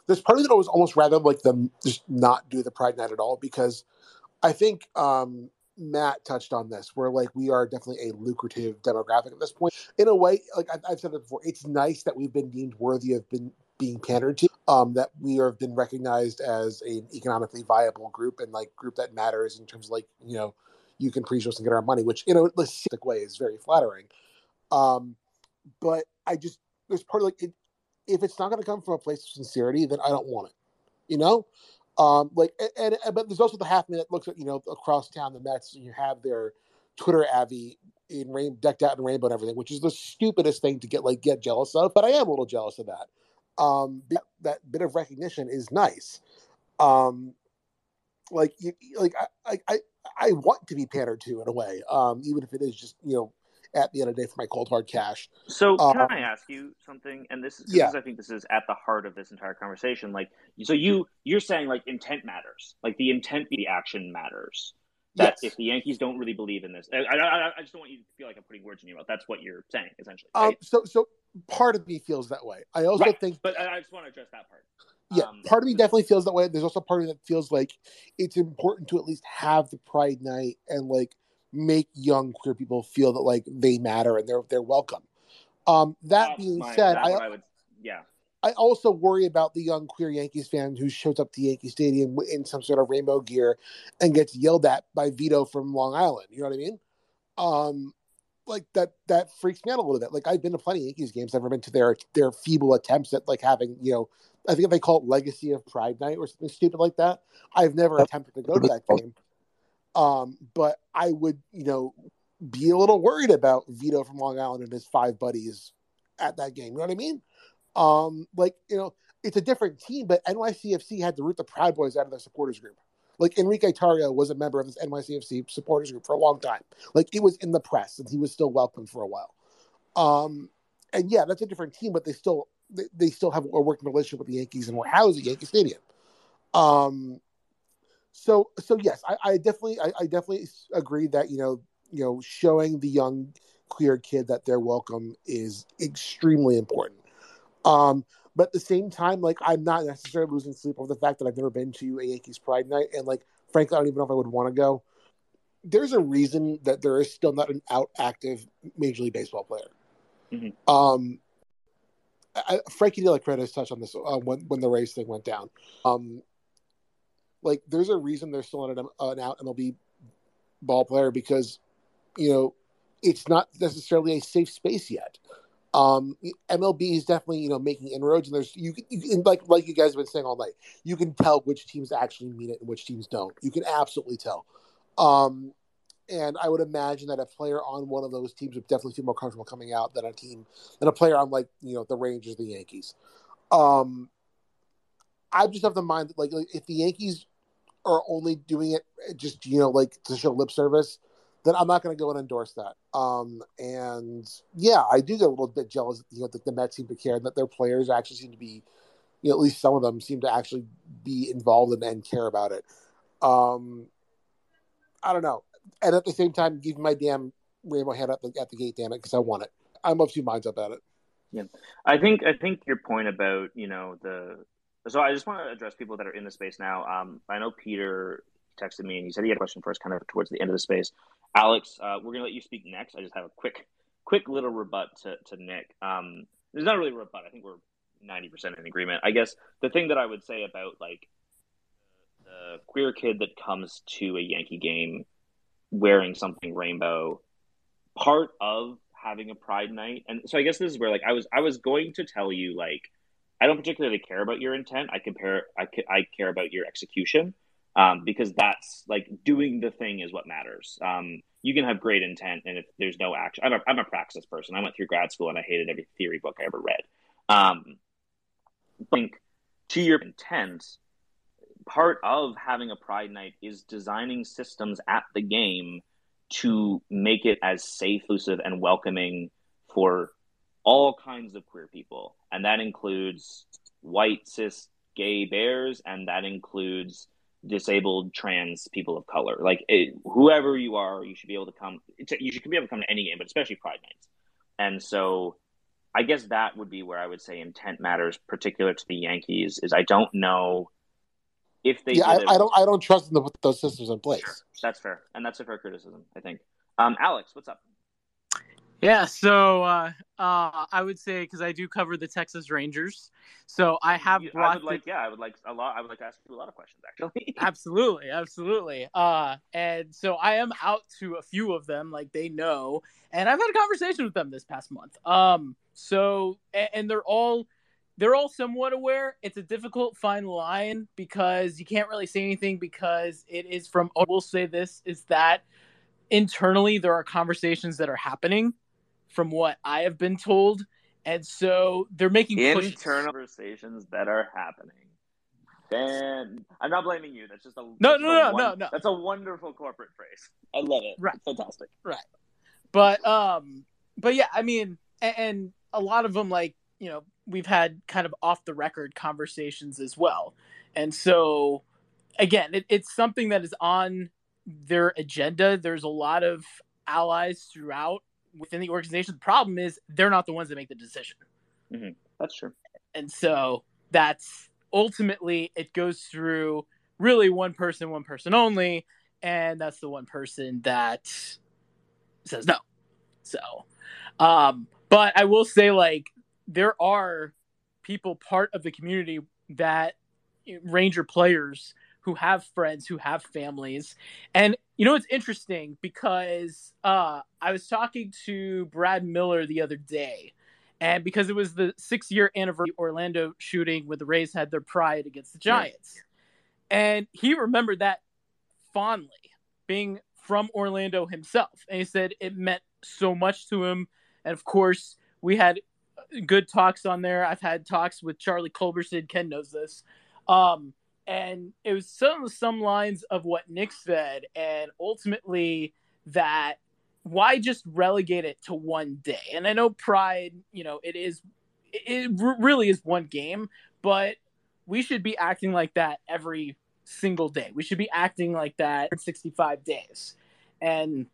there's part of me that was almost rather like them just not do the Pride Night at all, because I think um, Matt touched on this, where like we are definitely a lucrative demographic at this point. In a way, like I've, I've said it before, it's nice that we've been deemed worthy of been, being pandered to, um, that we have been recognized as an economically viable group and like group that matters in terms of like, you know, you can pre-show us and get our money, which, you know, in a specific way is very flattering. Um, but I just, there's part of like, it, if it's not going to come from a place of sincerity, then I don't want it, you know? Um, like, and, and but there's also the half minute that looks at, you know, across town, the Mets, and you have their Twitter Abbey in rain, decked out in rainbow and everything, which is the stupidest thing to get, like, get jealous of. But I am a little jealous of that. Um, that, that bit of recognition is nice. Um, like, you, like I, I, I want to be pandered to in a way, um, even if it is just, you know, at the end of the day for my cold hard cash. So um, can I ask you something? And this is, yeah. I think this is at the heart of this entire conversation. Like, so you, you're saying like intent matters, like the intent, the action matters. That yes. If the Yankees don't really believe in this, I, I, I just don't want you to feel like I'm putting words in your mouth. That's what you're saying, essentially. Right? Um, so, so part of me feels that way. I also right. think, but I just want to address that part. Yeah, um, part of me definitely feels that way. There's also part of me that feels like it's important to at least have the Pride Night and like make young queer people feel that like they matter and they're they're welcome. Um, that being my, said, I, I would, yeah, I also worry about the young queer Yankees fan who shows up to Yankee Stadium in some sort of rainbow gear and gets yelled at by Vito from Long Island. You know what I mean? Um, like that that freaks me out a little bit. Like I've been to plenty of Yankees games. I've never been to their their feeble attempts at like having, you know, I think they call it Legacy of Pride Night or something stupid like that. I've never attempted to go to that game. Um, but I would, you know, be a little worried about Vito from Long Island and his five buddies at that game. You know what I mean? Um, like, you know, it's a different team, but N Y C F C had to root the Proud Boys out of their supporters group. Like Enrique Tarrio was a member of this N Y C F C supporters group for a long time. Like it was in the press and he was still welcome for a while. Um, and yeah, that's a different team, but they still, they still have a working relationship with the Yankees and were housed at Yankee Stadium. Um, so, so yes, I, I definitely, I, I definitely agree that, you know, you know, showing the young queer kid that they're welcome is extremely important. Um, but at the same time, like I'm not necessarily losing sleep over the fact that I've never been to a Yankees Pride Night. And like, frankly, I don't even know if I would want to go. There's a reason that there is still not an out active Major League Baseball player. Mm-hmm. Um, I, Frankie De La Creta's touched on this uh, when, when the Rays thing went down. Um, like, there's a reason there's still an, an out M L B ball player because, you know, it's not necessarily a safe space yet. Um, M L B is definitely, you know, making inroads, and there's you, you like like you guys have been saying all night. You can tell which teams actually mean it and which teams don't. You can absolutely tell. Um, And I would imagine that a player on one of those teams would definitely feel more comfortable coming out than a team than a player on, like, you know, the Rangers, the Yankees. Um, I just have the mind that, like, like if the Yankees are only doing it just, you know, like to show lip service, then I'm not going to go and endorse that. Um, and yeah, I do get a little bit jealous, you know, that the Mets seem to care and that their players actually seem to be, you know, at least some of them seem to actually be involved in and care about it. Um, I don't know. And at the same time, give my damn rainbow hat at the, at the gate, damn it, because I want it. I'm of two minds about it. Yeah, I think I think your point about, you know, the so I just want to address people that are in the space now. Um, I know Peter texted me and he said he had a question for us kind of towards the end of the space. Alex, uh, we're going to let you speak next. I just have a quick quick little rebut to, to Nick. Um, it's not really a rebut. I think we're ninety percent in agreement. I guess the thing that I would say about, like, the queer kid that comes to a Yankee game wearing something rainbow, part of having a pride night. And so I guess this is where, like, I was, I was going to tell you, like, I don't particularly care about your intent. I compare, I, I care about your execution, um, because that's, like, doing the thing is what matters. Um, you can have great intent, and if there's no action, I'm a, I'm a praxis person. I went through grad school and I hated every theory book I ever read. Um, I think to your intent, part of having a pride night is designing systems at the game to make it as safe, inclusive, and welcoming for all kinds of queer people. And that includes white, cis, gay bears, and that includes disabled, trans people of color. Like, it, whoever you are, you should be able to come. You should be able to come to any game, but especially pride nights. And so I guess that would be where I would say intent matters, particular to the Yankees, is I don't know if they yeah, I, I don't I don't trust them to put those systems in place. Sure. That's fair. And that's a fair criticism, I think. Um, Alex, what's up? Yeah, so uh, uh, I would say, because I do cover the Texas Rangers, so I have you, brought I would the, like yeah, I would like a lot I would like to ask you a lot of questions, actually. Absolutely, absolutely. Uh, and so I am out to a few of them, like they know, and I've had a conversation with them this past month. Um, so and, and they're all They're all somewhat aware. It's a difficult fine line because you can't really say anything because it is from, I will say this, is that internally there are conversations that are happening from what I have been told. And so they're making pushes. Internal conversations that are happening. And I'm not blaming you. That's just a No, that's no, a no, one, no, no. That's a wonderful corporate phrase. I love it. Right. Fantastic. Right. But, um, but yeah, I mean, and, and a lot of them, like, you know, we've had kind of off the record conversations as well. And so again, it, it's something that is on their agenda. There's a lot of allies throughout within the organization. The problem is they're not the ones that make the decision. Mm-hmm. That's true. And so that's ultimately, it goes through really one person, one person only. And that's the one person that says no. So, um, but I will say, like, there are people, part of the community, that Ranger players who have friends, who have families. And, you know, it's interesting because uh, I was talking to Brad Miller the other day, and because it was the six year anniversary of the Orlando shooting where the Rays had their pride against the Giants. Yes. And he remembered that fondly, being from Orlando himself. And he said it meant so much to him. And of course we had good talks on there. I've had talks with Charlie Culberson. Ken knows this. Um, and it was some, some lines of what Nick said. And ultimately that, why just relegate it to one day? And I know pride, you know, it is, it really is one game, but we should be acting like that every single day. We should be acting like that for sixty-five days. And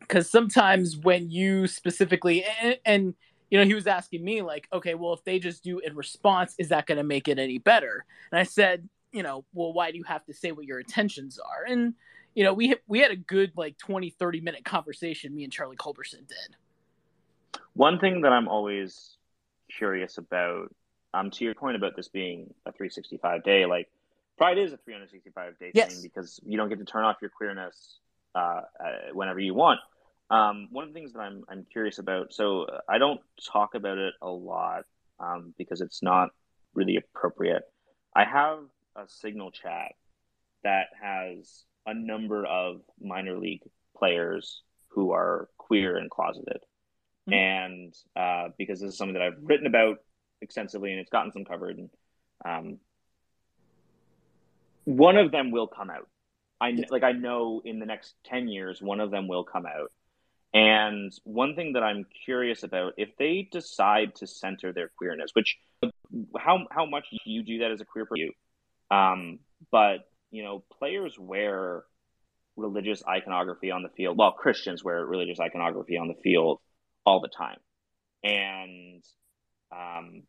because sometimes when you specifically, and, and you know, he was asking me, like, okay, well, if they just do in response, is that going to make it any better? And I said, you know, well, why do you have to say what your intentions are? And, you know, we we had a good, like, twenty, thirty minute conversation, me and Charlie Culberson did. One thing that I'm always curious about, um, to your point about this being a three sixty-five day, like, pride is a three sixty-five day yes. thing because you don't get to turn off your queerness uh, whenever you want. Um, one of the things that I'm I'm curious about, so I don't talk about it a lot um, because it's not really appropriate. I have a Signal chat that has a number of minor league players who are queer and closeted. Mm-hmm. And uh, because this is something that I've written about extensively and it's gotten some coverage. And, um, one of them will come out. I like, I know in the next ten years, one of them will come out. And one thing that I'm curious about, if they decide to center their queerness, which how how much you do that as a queer person, um, but, you know, players wear religious iconography on the field. Well, Christians wear religious iconography on the field all the time. And um,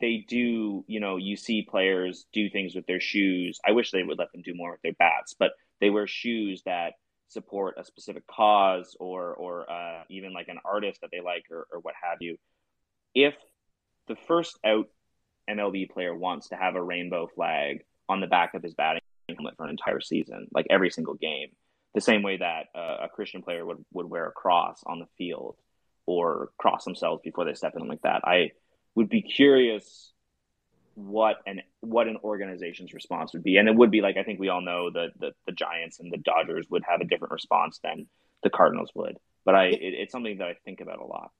they do, you know, you see players do things with their shoes. I wish they would let them do more with their bats, but they wear shoes that support a specific cause or or uh, even like an artist that they like or, or what have you. If the first out M L B player wants to have a rainbow flag on the back of his batting helmet for an entire season, like every single game, the same way that uh, a Christian player would, would wear a cross on the field or cross themselves before they step in like that, I would be curious what an what an organization's response would be. And it would be like, I think we all know that the, the Giants and the Dodgers would have a different response than the Cardinals would. But I it, it's something that I think about a lot.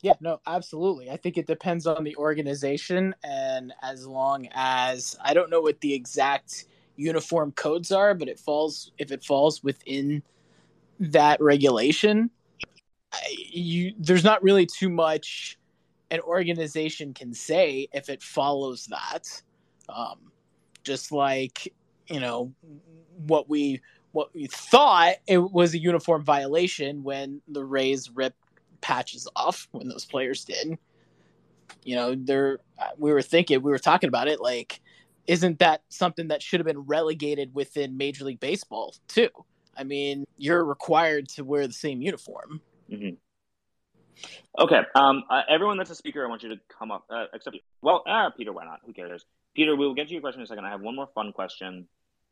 Yeah, no, absolutely. I think it depends on the organization. And as long as, I don't know what the exact uniform codes are, but it falls, if it falls within that regulation, you, there's not really too much an organization can say if it follows that. Um, just like, you know, what we what we thought it was a uniform violation when the Rays ripped patches off, when those players did. You know, they're, we were thinking, we were talking about it, like, isn't that something that should have been relegated within Major League Baseball too? I mean, you're required to wear the same uniform. Mm-hmm. Okay, um, uh, everyone that's a speaker, I want you to come up, uh, except, well, uh, Peter, why not? Who cares? Peter, we will get to your question in a second. I have one more fun question,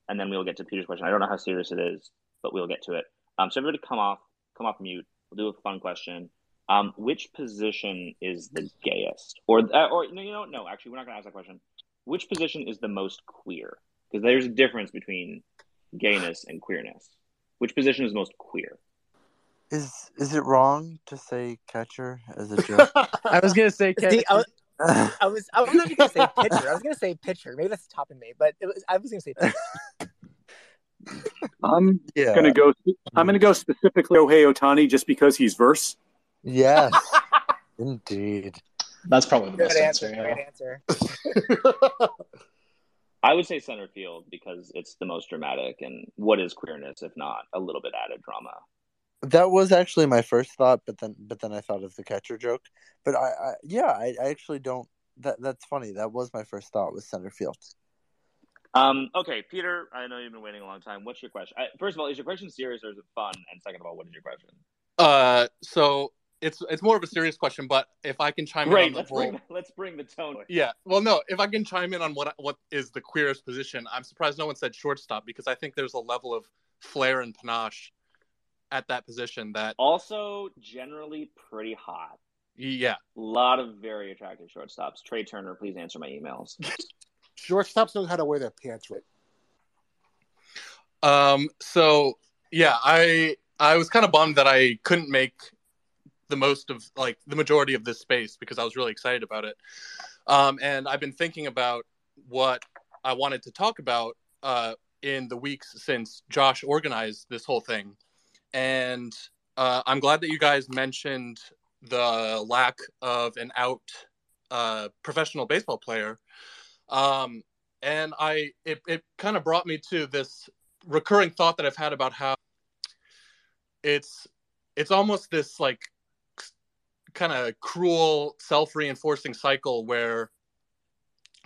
and then we will get to Peter's question. I don't know how serious it is, but we'll get to it. Um, so everybody come off, come off mute. We'll do a fun question. Um, which position is the gayest? Or, uh, or no, you know, no, actually, we're not going to ask that question. Which position is the most queer? Because there's a difference between gayness and queerness. Which position is most queer? Is is it wrong to say catcher as a joke? I was gonna say catcher. See, I, was, I was I was not gonna say pitcher. I was gonna say pitcher. Maybe that's the top of me, but it was, I was gonna say pitcher. I'm yeah. gonna go. I'm gonna go specifically Shohei Ohtani just because he's verse. Yes, indeed. That's probably the good best answer. answer yeah. Great answer. I would say center field because it's the most dramatic. And what is queerness if not a little bit added drama? That was actually my first thought, but then but then I thought of the catcher joke. But I, I yeah, I, I actually don't. That that's funny. That was my first thought was center field. Um. Okay, Peter. I know you've been waiting a long time. What's your question? I, first of all, is your question serious or is it fun? And second of all, what is your question? Uh. So it's it's more of a serious question, but if I can chime Great, in, on let's the bring role, let's bring the tone. Yeah. Well, no. If I can chime in on what what is the queerest position, I'm surprised no one said shortstop because I think there's a level of flair and panache at that position that also generally pretty hot. Yeah. A lot of very attractive shortstops. Trey Turner, please answer my emails. Shortstops know how to wear their pants right. Um, so yeah, I, I was kind of bummed that I couldn't make the most of like the majority of this space because I was really excited about it. Um, and I've been thinking about what I wanted to talk about, uh, in the weeks since Josh organized this whole thing. And uh, I'm glad that you guys mentioned the lack of an out uh, professional baseball player. Um, and I, it, it kind of brought me to this recurring thought that I've had about how it's, it's almost this like kind of cruel self-reinforcing cycle where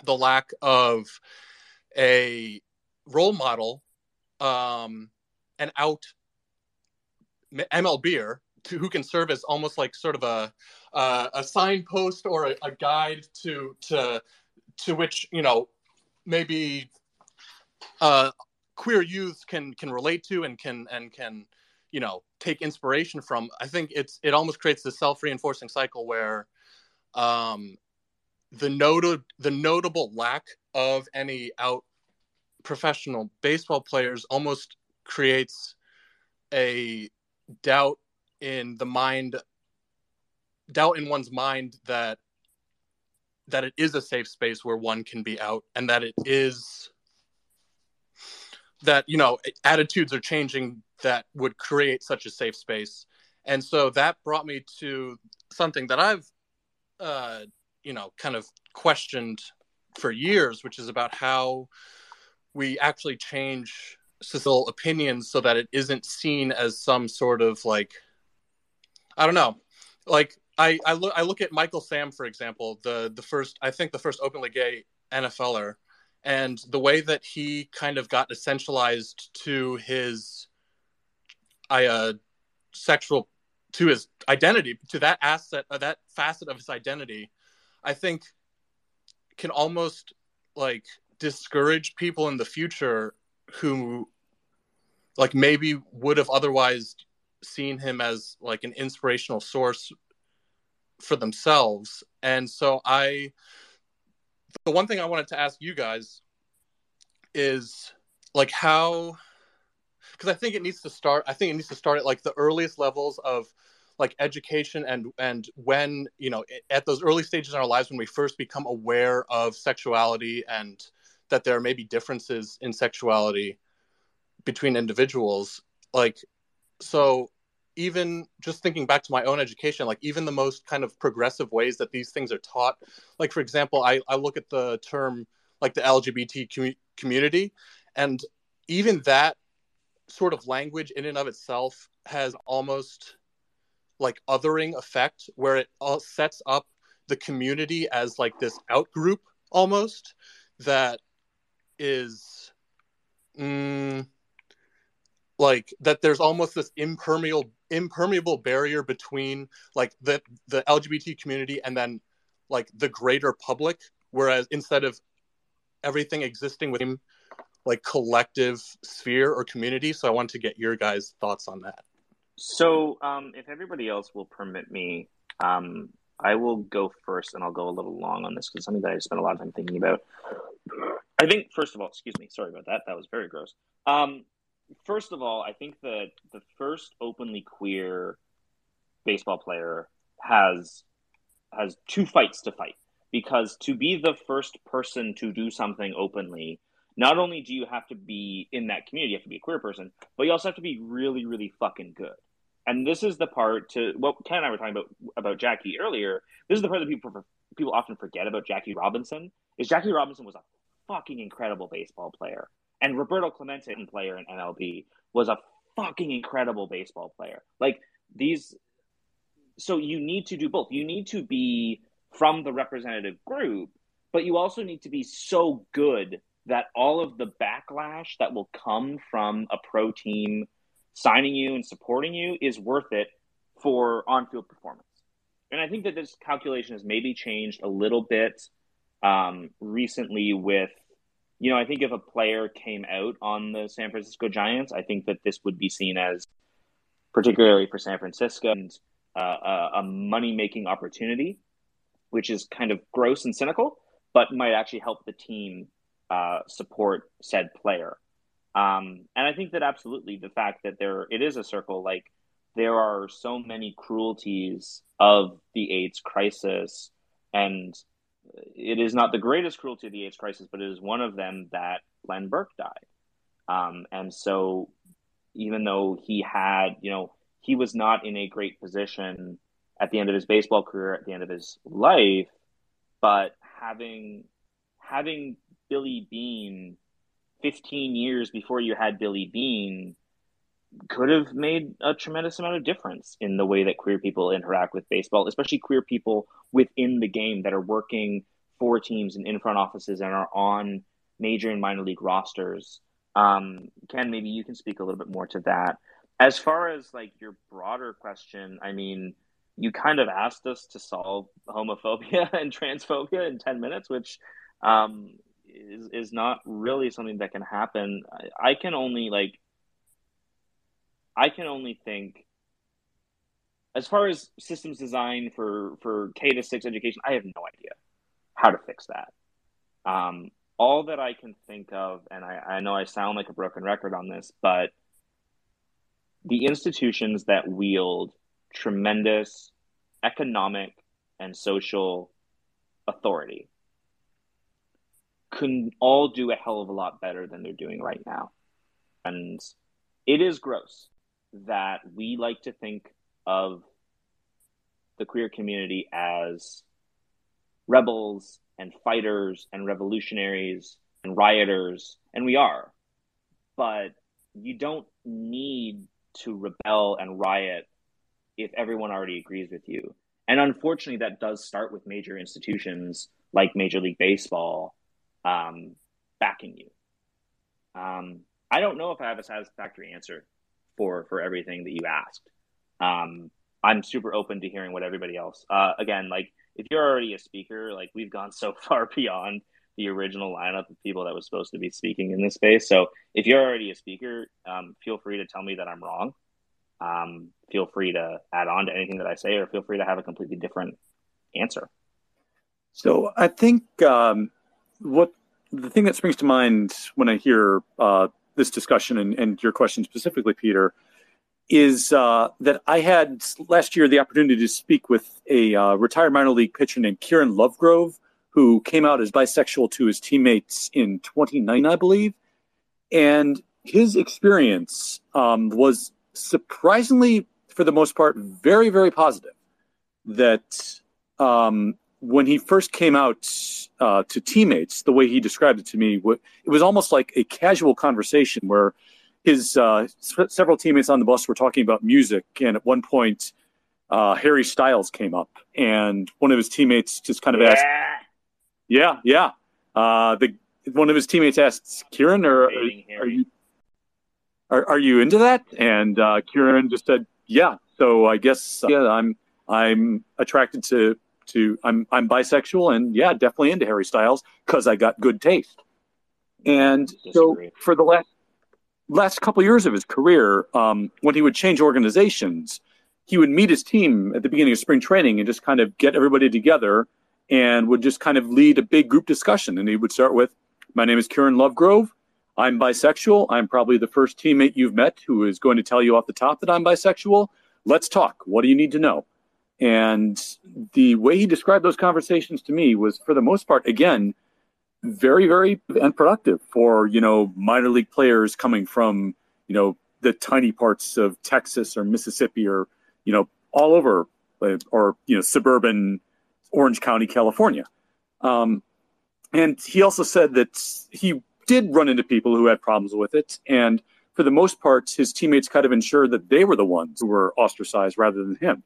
the lack of a role model, um, an out M L B er to, who can serve as almost like sort of a uh, a signpost or a, a guide to to to which, you know, maybe uh, queer youths can can relate to and can and can you know take inspiration from. I think it's it almost creates this self-reinforcing cycle where um, the noted the notable lack of any out professional baseball players almost creates a doubt in the mind, doubt in one's mind that that it is a safe space where one can be out, and that it is that, you know, attitudes are changing that would create such a safe space. And so that brought me to something that I've, uh, you know, kind of questioned for years, which is about how we actually change societal opinions so that it isn't seen as some sort of like, I don't know, like, I, I look I look at Michael Sam, for example, the the first I think the first openly gay N F L er, and the way that he kind of got essentialized to his I uh, sexual to his identity, to that asset, uh, that facet of his identity, I think can almost like discourage people in the future who like maybe would have otherwise seen him as like an inspirational source for themselves. And so I, the one thing I wanted to ask you guys is like how, because I think it needs to start, I think it needs to start at like the earliest levels of like education and, and when, you know, at those early stages in our lives, when we first become aware of sexuality and that there may be differences in sexuality between individuals. Like, so even just thinking back to my own education, like even the most kind of progressive ways that these things are taught, like, for example, I, I look at the term like the L G B T com- community, and even that sort of language in and of itself has almost like othering effect, where it all sets up the community as like this out group almost that is mm, like that there's almost this impermeable impermeable barrier between like the, the L G B T community and then like the greater public, whereas instead of everything existing within like collective sphere or community. So I want to get your guys' thoughts on that. So um, if everybody else will permit me, um, I will go first, and I'll go a little long on this because something that I spent a lot of time thinking about. I think, first of all, excuse me, sorry about that. That was very gross. Um, First of all, I think that the first openly queer baseball player has has two fights to fight, because to be the first person to do something openly, not only do you have to be in that community, you have to be a queer person, but you also have to be really, really fucking good. And this is the part to what Ken and I were talking about about Jackie earlier. This is the part that people people often forget about Jackie Robinson. Is Jackie Robinson was a fucking incredible baseball player. And Roberto Clemente, player in M L B, was a fucking incredible baseball player. Like these, so you need to do both. You need to be from the representative group, but you also need to be so good that all of the backlash that will come from a pro team signing you and supporting you is worth it for on-field performance. And I think that this calculation has maybe changed a little bit um, recently with, you know, I think if a player came out on the San Francisco Giants, I think that this would be seen as, particularly for San Francisco, and, uh, a, a money-making opportunity, which is kind of gross and cynical, but might actually help the team uh, support said player. Um, and I think that absolutely the fact that there it is a circle, like there are so many cruelties of the AIDS crisis, and it is not the greatest cruelty of the AIDS crisis, but it is one of them that Glenn Burke died. Um, and so even though he had, you know, he was not in a great position at the end of his baseball career, at the end of his life, but having, having Billy Beane fifteen years before you had Billy Beane could have made a tremendous amount of difference in the way that queer people interact with baseball, especially queer people within the game that are working for teams and in front offices and are on major and minor league rosters. Um, Ken, maybe you can speak a little bit more to that. As far as like your broader question, I mean, you kind of asked us to solve homophobia and transphobia in ten minutes, which um, is, is not really something that can happen. I, I can only like, I can only think, as far as systems design for, for K to six education, I have no idea how to fix that. Um, all that I can think of, and I, I know I sound like a broken record on this, but the institutions that wield tremendous economic and social authority can all do a hell of a lot better than they're doing right now. And it is gross that we like to think of the queer community as rebels and fighters and revolutionaries and rioters, and we are. But you don't need to rebel and riot if everyone already agrees with you. And unfortunately, that does start with major institutions like Major League Baseball um, backing you. Um, I don't know if I have a satisfactory answer for, for everything that you asked. Um, I'm super open to hearing what everybody else, uh, again, like if you're already a speaker, like we've gone so far beyond the original lineup of people that was supposed to be speaking in this space. So if you're already a speaker, um, feel free to tell me that I'm wrong. Um, feel free to add on to anything that I say, or feel free to have a completely different answer. So I think um, what the thing that springs to mind when I hear uh, this discussion and, and your question specifically, Peter, is uh, that I had last year the opportunity to speak with a uh, retired minor league pitcher named Kieran Lovegrove, who came out as bisexual to his teammates in twenty nineteen, I believe. And his experience um, was surprisingly, for the most part, very, very positive. That um, when he first came out uh, to teammates, the way he described it to me, it was almost like a casual conversation where his uh, several teammates on the bus were talking about music. And at one point, uh, Harry Styles came up and one of his teammates just kind of yeah. asked, yeah, yeah. Uh, the one of his teammates asked, Kieran, are, are, are you are, are you into that? And uh, Kieran just said, yeah. So I guess uh, yeah, I'm I'm attracted to to I'm I'm bisexual, and yeah, definitely into Harry Styles because I got good taste. And so for the last last couple years of his career, um, when he would change organizations, he would meet his team at the beginning of spring training and just kind of get everybody together. And would just kind of lead a big group discussion. And he would start with, my name is Kieran Lovegrove. I'm bisexual. I'm probably the first teammate you've met who is going to tell you off the top that I'm bisexual. Let's talk. What do you need to know? And the way he described those conversations to me was, for the most part, again, very, very productive for, you know, minor league players coming from, you know, the tiny parts of Texas or Mississippi or, you know, all over or, you know, suburban Orange County, California. Um, and he also said that he did run into people who had problems with it. And for the most part, his teammates kind of ensured that they were the ones who were ostracized rather than him.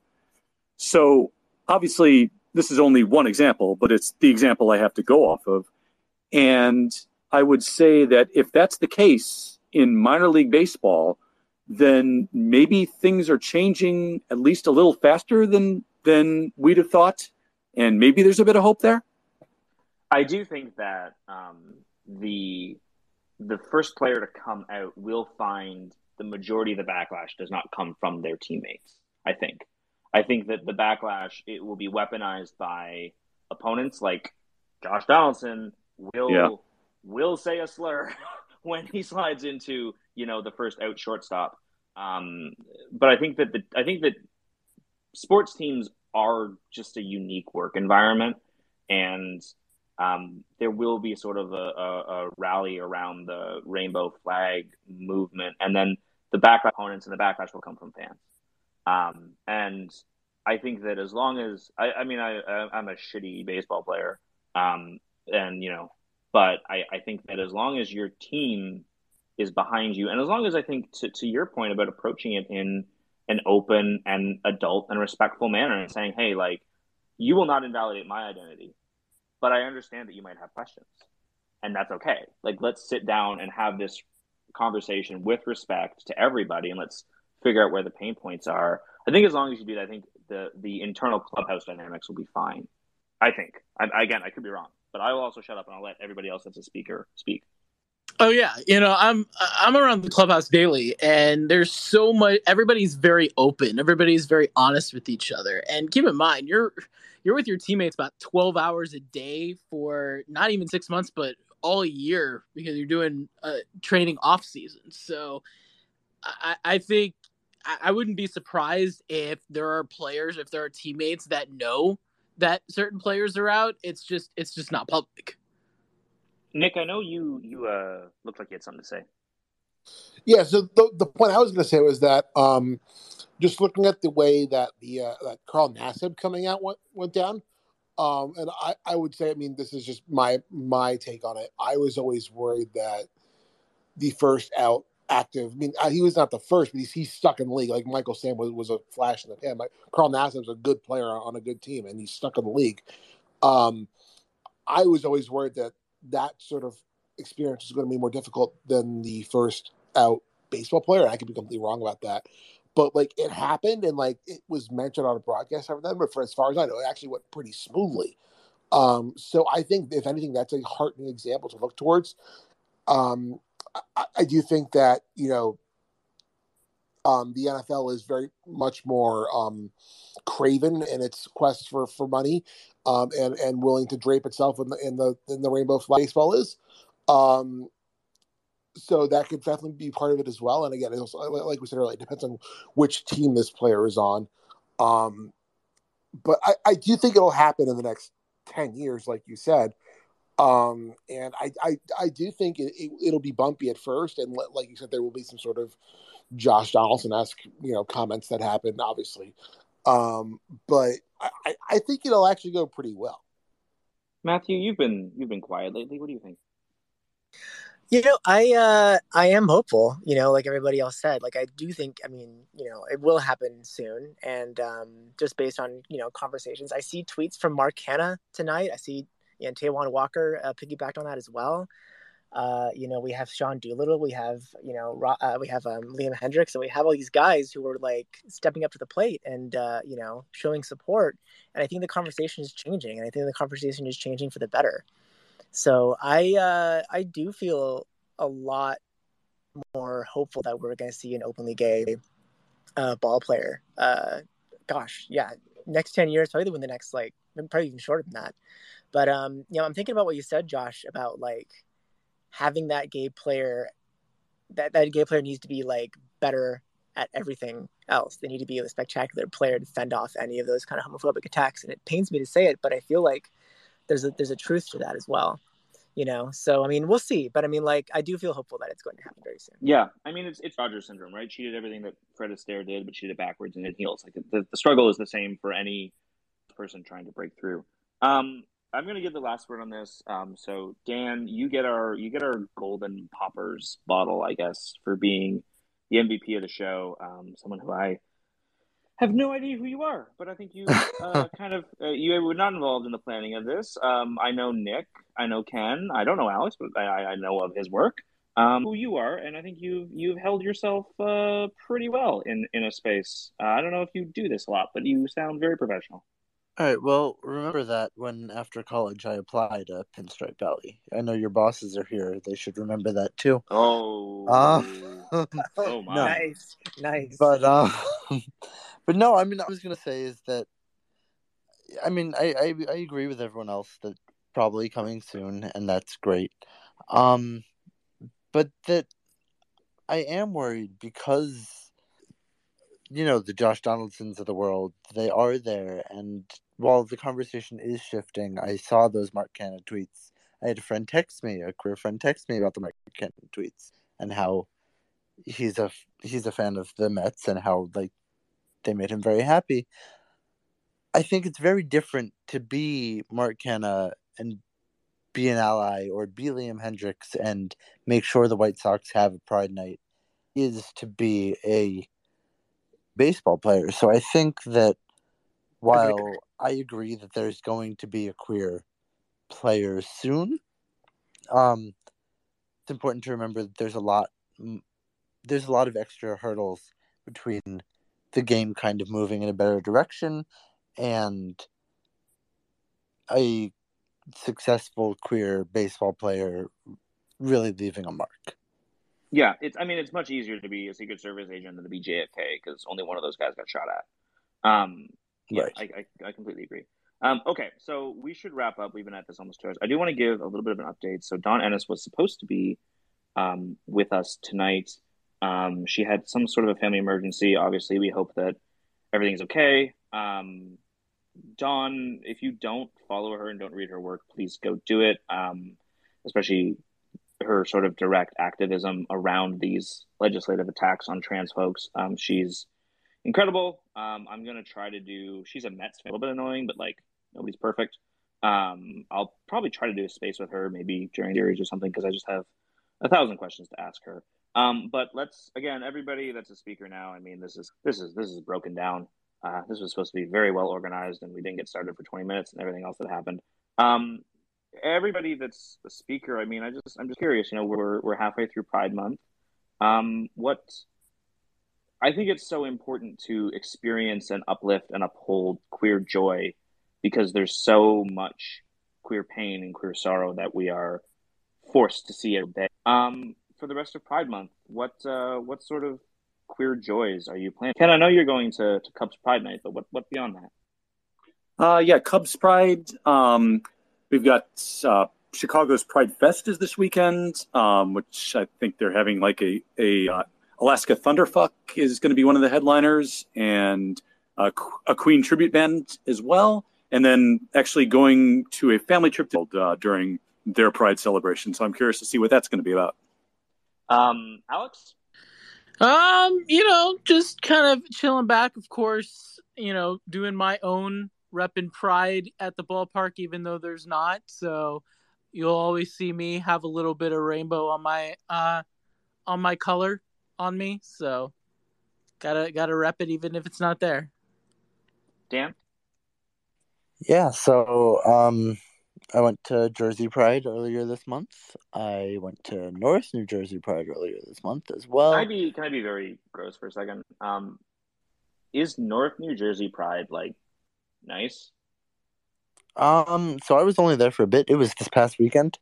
So obviously, this is only one example, but it's the example I have to go off of. And I would say that if that's the case in minor league baseball, then maybe things are changing at least a little faster than than we'd have thought. And maybe there's a bit of hope there. I do think that um, the the first player to come out will find the majority of the backlash does not come from their teammates. I think. I think that the backlash, it will be weaponized by opponents like Josh Donaldson will yeah. will say a slur when he slides into, you know, the first out shortstop. Um, but I think that the I think that sports teams are just a unique work environment, and um, there will be sort of a, a, a rally around the rainbow flag movement, and then the backlash opponents and the backlash will come from fans. Um, and I think that as long as I, I mean, I, I, I'm a shitty baseball player, um, and you know, but I, I think that as long as your team is behind you, and as long as I think to, to your point about approaching it in an open and adult and respectful manner and saying, hey, like, you will not invalidate my identity, but I understand that you might have questions, and that's okay. Like, let's sit down and have this conversation with respect to everybody, and let's figure out where the pain points are. I think as long as you do that, I think the, the internal clubhouse dynamics will be fine. I think, I, again, I could be wrong, but I will also shut up and I'll let everybody else that's a speaker speak. Oh yeah, you know, I'm I'm around the clubhouse daily, and there's so much. Everybody's very open. Everybody's very honest with each other. And keep in mind, you're you're with your teammates about twelve hours a day for not even six months, but all year, because you're doing uh, training off season. So I, I think I wouldn't be surprised if there are players, if there are teammates that know that certain players are out. It's just, it's just not public. Nick, I know you, you uh, looked like you had something to say. Yeah. So the, the point I was going to say was that um, just looking at the way that the uh, that Carl Nassib coming out went, went down. Um, and I, I would say, I mean, this is just my, my take on it. I was always worried that the first out active, I mean, he was not the first, but he's, he's stuck in the league. Like Michael Sam was, was a flash in the pan. Like Carl Nassib's a good player on a good team and he's stuck in the league. Um, I was always worried that that sort of experience is going to be more difficult than the first out baseball player. And I could be completely wrong about that. But, like, it happened, and, like, it was mentioned on a broadcast. I remember, for as far as I know, it actually went pretty smoothly. Um, so I think, if anything, that's a heartening example to look towards. Um, I, I do think that, you know, um, the N F L is very much more um, craven in its quest for, for money um, and, and willing to drape itself in the, in the, in the rainbow flag baseball is. Um So that could definitely be part of it as well. And again, it also, like we said earlier, it depends on which team this player is on. Um, but I, I do think it'll happen in the next ten years, like you said. Um, and I, I, I do think it, it, it'll be bumpy at first. And let, like you said, there will be some sort of Josh Donaldson-esque, you know, comments that happen, obviously. Um, but I, I think it'll actually go pretty well. Matthew, you've been you've been quiet lately. What do you think? You know, I uh, I am hopeful, you know, like everybody else said. Like, I do think, I mean, you know, it will happen soon. And um, just based on, you know, conversations, I see tweets from Mark Hanna tonight. I see, you know, Taijuan Walker uh, piggybacked on that as well. Uh, you know, we have Sean Doolittle. We have, you know, uh, we have um, Liam Hendriks. And we have all these guys who were, like, stepping up to the plate and, uh, you know, showing support. And I think the conversation is changing. And I think the conversation is changing for the better. So I uh, I do feel a lot more hopeful that we're going to see an openly gay uh, ball player. Uh, gosh, yeah, next ten years, probably within the next, like, probably even shorter than that. But, um, you know, I'm thinking about what you said, Josh, about, like, having that gay player, that, that gay player needs to be, like, better at everything else. They need to be a spectacular player to fend off any of those kind of homophobic attacks. And it pains me to say it, but I feel like There's a there's a truth to that as well, you know. So I mean, we'll see. But I mean, like, I do feel hopeful that it's going to happen very soon. Yeah, I mean, it's it's Rodgers syndrome, right? She did everything that Fred Astaire did, but she did it backwards and in heels. Like the, the struggle is the same for any person trying to break through. Um, I'm gonna give the last word on this. Um, so Dan, you get our you get our golden poppers bottle, I guess, for being the M V P of the show. Um, someone who I have no idea who you are, but I think you uh, kind of, uh, you were not involved in the planning of this. Um, I know Nick, I know Ken, I don't know Alex, but I, I know of his work, um, who you are. And I think you've, you've held yourself uh, pretty well in, in a space. Uh, I don't know if you do this a lot, but you sound very professional. All right. Well, remember that when after college I applied to Pinstripe Alley. I know your bosses are here. They should remember that too. Oh, uh, oh my. No. Nice, nice. But, um, but no, I mean, I was going to say is that, I mean, I, I, I agree with everyone else that probably coming soon, and that's great. Um, but that I am worried because, you know, the Josh Donaldsons of the world, they are there. And while the conversation is shifting, I saw those Mark Cannon tweets. I had a friend text me, a queer friend text me about the Mark Cannon tweets and how he's a, he's a fan of the Mets and how, like, they made him very happy. I think it's very different to be Mark Canna and be an ally or be Liam Hendriks and make sure the White Sox have a Pride Night is to be a baseball player. So I think that while I agree that there's going to be a queer player soon, um, it's important to remember that there's a lot, there's a lot of extra hurdles between the game kind of moving in a better direction and a successful queer baseball player really leaving a mark. Yeah, it's. I mean, it's much easier to be a Secret Service agent than to be J F K because only one of those guys got shot at. Um, yeah, right. I, I I completely agree. Um, okay, so we should wrap up. We've been at this almost two hours. I do want to give a little bit of an update. So Don Ennis was supposed to be um, with us tonight. Um, she had some sort of a family emergency. Obviously, we hope that everything's okay. Um, Dawn, if you don't follow her and don't read her work, please go do it, um, especially her sort of direct activism around these legislative attacks on trans folks. Um, she's incredible. Um, I'm going to try to do – she's a Mets fan, a little bit annoying, but, like, nobody's perfect. Um, I'll probably try to do a space with her maybe during the series or something, because I just have a thousand questions to ask her. Um, but let's, again, everybody that's a speaker now, I mean, this is this is, this is broken down. Uh, this was supposed to be very well organized, and we didn't get started for twenty minutes and everything else that happened. Um, everybody that's a speaker, I mean, I just, I'm just curious, you know, we're, we're halfway through Pride Month. Um, what, I think it's so important to experience and uplift and uphold queer joy, because there's so much queer pain and queer sorrow that we are forced to see every day. Um, for the rest of Pride Month, what uh, what sort of queer joys are you planning? Ken, I know you're going to, to Cubs Pride Night, but what, what beyond that? Uh, yeah, Cubs Pride. Um, we've got uh, Chicago's Pride Fest is this weekend, um, which I think they're having like a, a uh, Alaska Thunderfuck is going to be one of the headliners, and a, a Queen tribute band as well. And then actually going to a family trip to, uh, during their Pride celebration. So I'm curious to see what that's going to be about. Um, Alex? Um, you know, just kind of chilling back, of course, you know, doing my own rep and pride at the ballpark, even though there's not. So you'll always see me have a little bit of rainbow on my, uh, on my color on me. So gotta, gotta rep it, even if it's not there. Dan? Yeah. So, um, I went to Jersey Pride earlier this month. I went to North New Jersey Pride earlier this month as well. Can I be, can I be very gross for a second? Um, is North New Jersey Pride, like, nice? Um, so I was only there for a bit. It was this past weekend.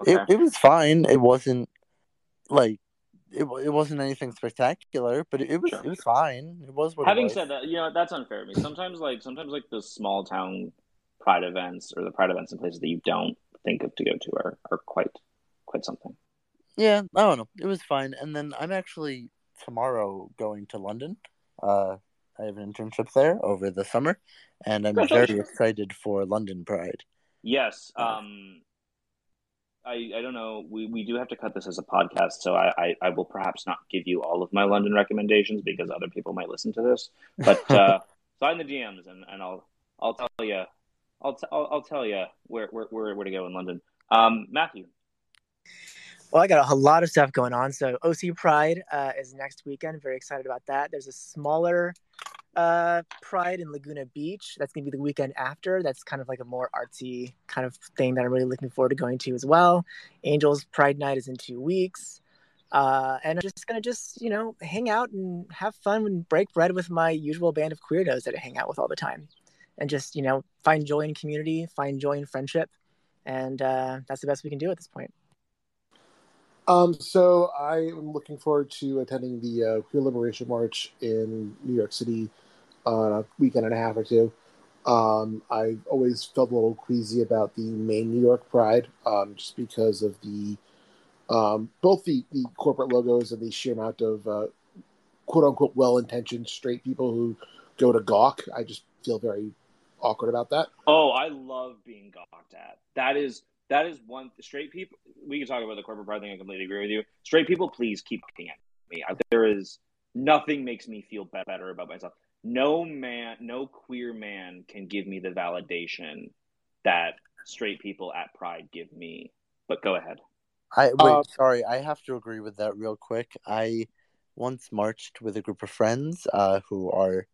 Okay. It it was fine. It wasn't, like, it it wasn't anything spectacular, but it, it was sure. it was fine. It was what Having it was. Said that, you know, that's unfair to me. Sometimes, like, sometimes, like, the small town Pride events, or the Pride events in places that you don't think of to go to, are, are quite quite something. Yeah, I don't know. It was fine. And then I'm actually tomorrow going to London. Uh, I have an internship there over the summer, and I'm very excited for London Pride. Yes. Um, I, I don't know. We, we do have to cut this as a podcast, so I, I, I will perhaps not give you all of my London recommendations, because other people might listen to this. But uh, sign the D Ms, and, and I'll I'll tell you I'll, t- I'll I'll tell you where where where to go in London. Um, Matthew. Well, I got a lot of stuff going on. So O C Pride uh, is next weekend. Very excited about that. There's a smaller uh, Pride in Laguna Beach. That's going to be the weekend after. That's kind of like a more artsy kind of thing that I'm really looking forward to going to as well. Angels Pride Night is in two weeks. Uh, and I'm just going to just, you know, hang out and have fun and break bread with my usual band of queerdos that I hang out with all the time. And just, you know, find joy in community, find joy in friendship. And uh, that's the best we can do at this point. Um, so I am looking forward to attending the uh, Queer Liberation March in New York City on uh, a weekend and a half or two. Um, I've always felt a little queasy about the main New York Pride, um, just because of the um, both the, the corporate logos and the sheer amount of uh, quote-unquote well-intentioned straight people who go to gawk. I just feel very awkward about that. Oh, I love being gawked at. That is that is one straight people. We can talk about the corporate pride thing. I completely agree with you. Straight people, please keep looking at me. I, there is nothing makes me feel better about myself. No man, no queer man can give me the validation that straight people at Pride give me. But go ahead. I wait. Um, sorry, I have to agree with that real quick. I once marched with a group of friends uh, who are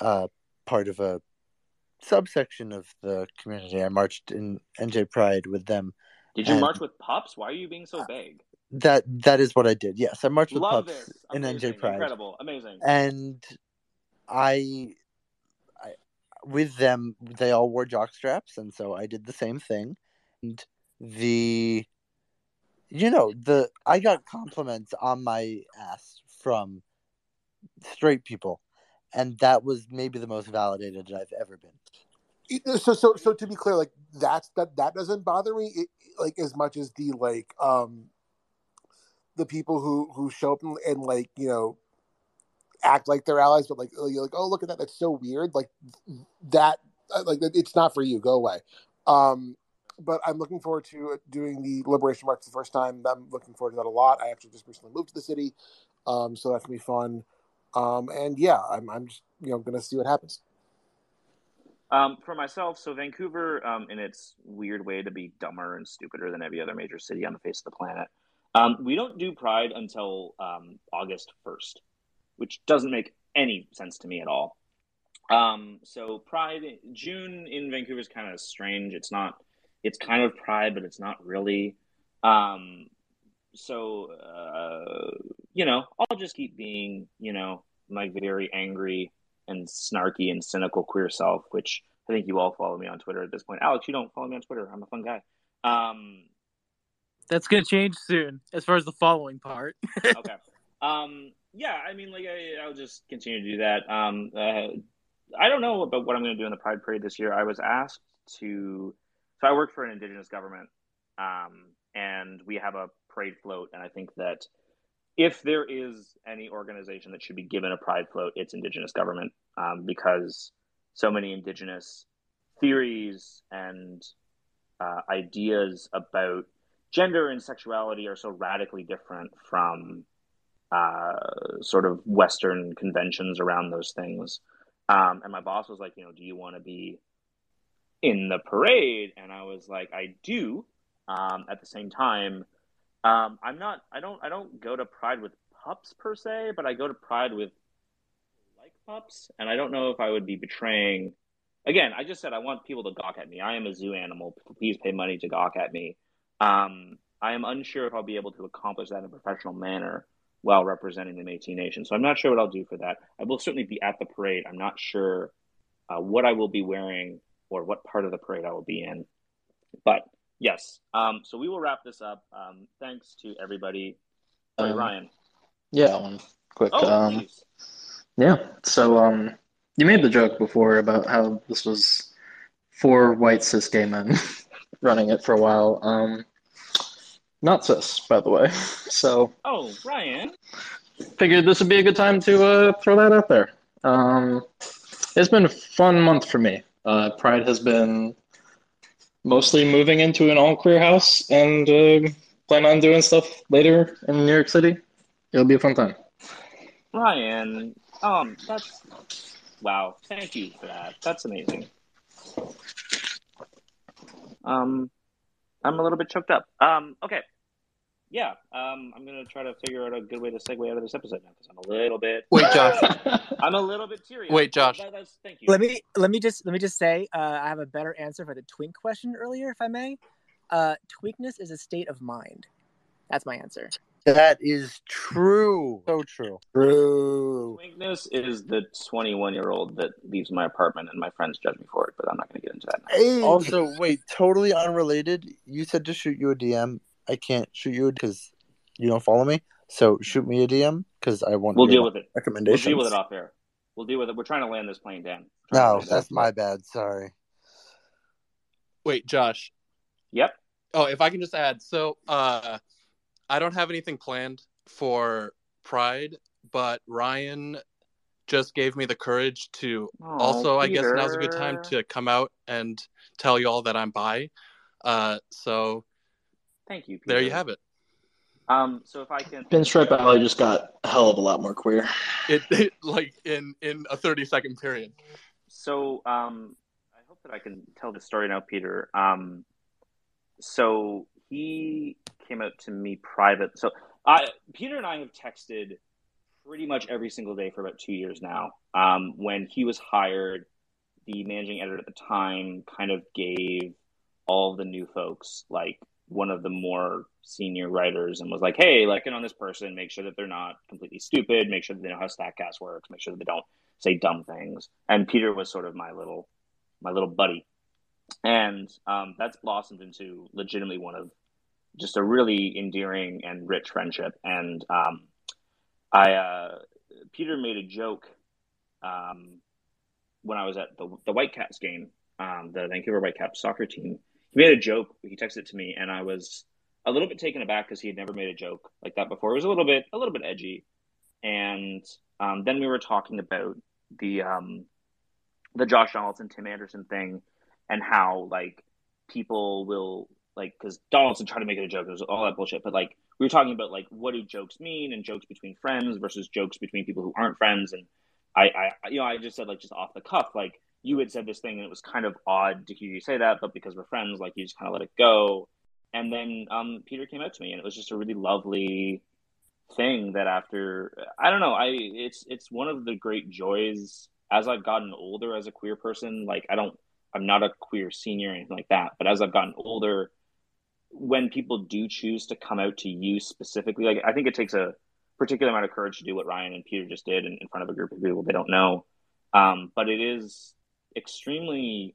uh, part of a subsection of the community. I marched in N J Pride with them. Did you and march with pups? Why are you being so vague? That that is what I did. Yes, I marched with Love pups this. in Amazing. N J Pride. Incredible, amazing. And I, I, with them, they all wore jock straps, and so I did the same thing. And the, you know, the I got compliments on my ass from straight people. And that was maybe the most validated I've ever been. So, so, so to be clear, like that's that that doesn't bother me, it, like as much as the like um, the people who, who show up and, and like, you know, act like they're allies, but like, oh, you're like, oh, look at that. That's so weird. Like that, like it's not for you. Go away. Um, But I'm looking forward to doing the Liberation March for the first time. I'm looking forward to that a lot. I actually just recently moved to the city, um, so that's gonna be fun. Um, and yeah, I'm, I'm just you know gonna see what happens. Um, for myself, so Vancouver, um, in its weird way to be dumber and stupider than every other major city on the face of the planet, um, we don't do Pride until um, August first, which doesn't make any sense to me at all. Um, so Pride June in Vancouver is kind of strange. It's not. It's kind of Pride, but it's not really. Um, so, uh, you know, I'll just keep being, you know, my very angry and snarky and cynical queer self, which I think you all follow me on Twitter at this point. Alex, you don't follow me on Twitter. I'm a fun guy. Um, That's going to change soon as far as the following part. Okay. Um, yeah, I mean, like, I, I'll just continue to do that. Um, uh, I don't know about what I'm going to do in the Pride Parade this year. I was asked to... So I work for an Indigenous government, um, and we have a parade float. And I think that if there is any organization that should be given a pride float, it's Indigenous government, um, because so many Indigenous theories and uh, ideas about gender and sexuality are so radically different from uh, sort of Western conventions around those things. Um, and my boss was like, you know, do you want to be in the parade? And I was like, I do. Um, at the same time, um, I'm not, I don't, I don't go to Pride with pups per se, but I go to Pride with like pups. And I don't know if I would be betraying, again, I just said, I want people to gawk at me. I am a zoo animal. Please pay money to gawk at me. Um, I am unsure if I'll be able to accomplish that in a professional manner while representing the Métis Nation. So I'm not sure what I'll do for that. I will certainly be at the parade. I'm not sure uh, what I will be wearing or what part of the parade I will be in. But yes, um, so we will wrap this up. Um, thanks to everybody. Sorry, um, Ryan. Yeah, one quick. Oh, um, yeah, so um, you made the joke before about how this was four white cis gay men running it for a while. Um, not cis, by the way. So. Oh, Ryan. Figured this would be a good time to uh, throw that out there. Um, it's been a fun month for me. Uh, Pride has been mostly moving into an all-queer house and uh, plan on doing stuff later in New York City. It'll be a fun time. Ryan, um, that's... Wow, thank you for that. That's amazing. Um, I'm a little bit choked up. Um, okay. Yeah, um, I'm going to try to figure out a good way to segue out of this episode now because I'm a little bit. Wait, Josh. I'm a little bit teary. Wait, Josh. That, that's, thank you. Let me let me just let me just say uh, I have a better answer for the twink question earlier, if I may. Uh, twinkness is a state of mind. That's my answer. That is true. So true. True. Twinkness is the twenty-one-year-old that leaves my apartment and my friends judge me for it, but I'm not going to get into that now. Hey. Also, wait, totally unrelated. You said to shoot you a D M. I can't shoot you because you don't follow me. So shoot me a D M because I want. We'll deal with it. Recommendations. We'll deal with it off air. We'll deal with it. We're trying to land this plane, Dan. No, that's my bad. Sorry. Wait, Josh. Yep. Oh, if I can just add. So uh, I don't have anything planned for Pride, but Ryan just gave me the courage to. Oh, also, Peter. I guess now's a good time to come out and tell you all that I'm bi. Uh, so. Thank you, Peter. There you have it. Um, so if I can... Pinstripe Alley just got a hell of a lot more queer. It, it like, in, in a thirty-second period. So um, I hope that I can tell this story now, Peter. Um, so he came out to me private. So I, Peter and I have texted pretty much every single day for about two years now. Um, when he was hired, the managing editor at the time kind of gave all the new folks, like, one of the more senior writers and was like, hey, like, get on this person, make sure that they're not completely stupid, make sure that they know how Statcast works, make sure that they don't say dumb things. And Peter was sort of my little, my little buddy. And um, that's blossomed into legitimately one of just a really endearing and rich friendship. And um, I, uh, Peter made a joke um, when I was at the, the Whitecaps game, um, the Vancouver Whitecaps soccer team. He made a joke. He texted it to me, and I was a little bit taken aback because he had never made a joke like that before. It was a little bit, a little bit edgy. And um, then we were talking about the um, the Josh Donaldson, Tim Anderson thing, and how like people will like, because Donaldson tried to make it a joke. It was all that bullshit. But like we were talking about like what do jokes mean, and jokes between friends versus jokes between people who aren't friends. And I, I you know, I just said like just off the cuff, like you had said this thing, and it was kind of odd to hear you say that, but because we're friends, like you just kind of let it go. And then um, Peter came up to me, and it was just a really lovely thing that after, I don't know, I it's it's one of the great joys as I've gotten older as a queer person. Like I don't, I'm not a queer senior or anything like that, but as I've gotten older, when people do choose to come out to you specifically, like I think it takes a particular amount of courage to do what Ryan and Peter just did in, in front of a group of people they don't know. Um, but it is extremely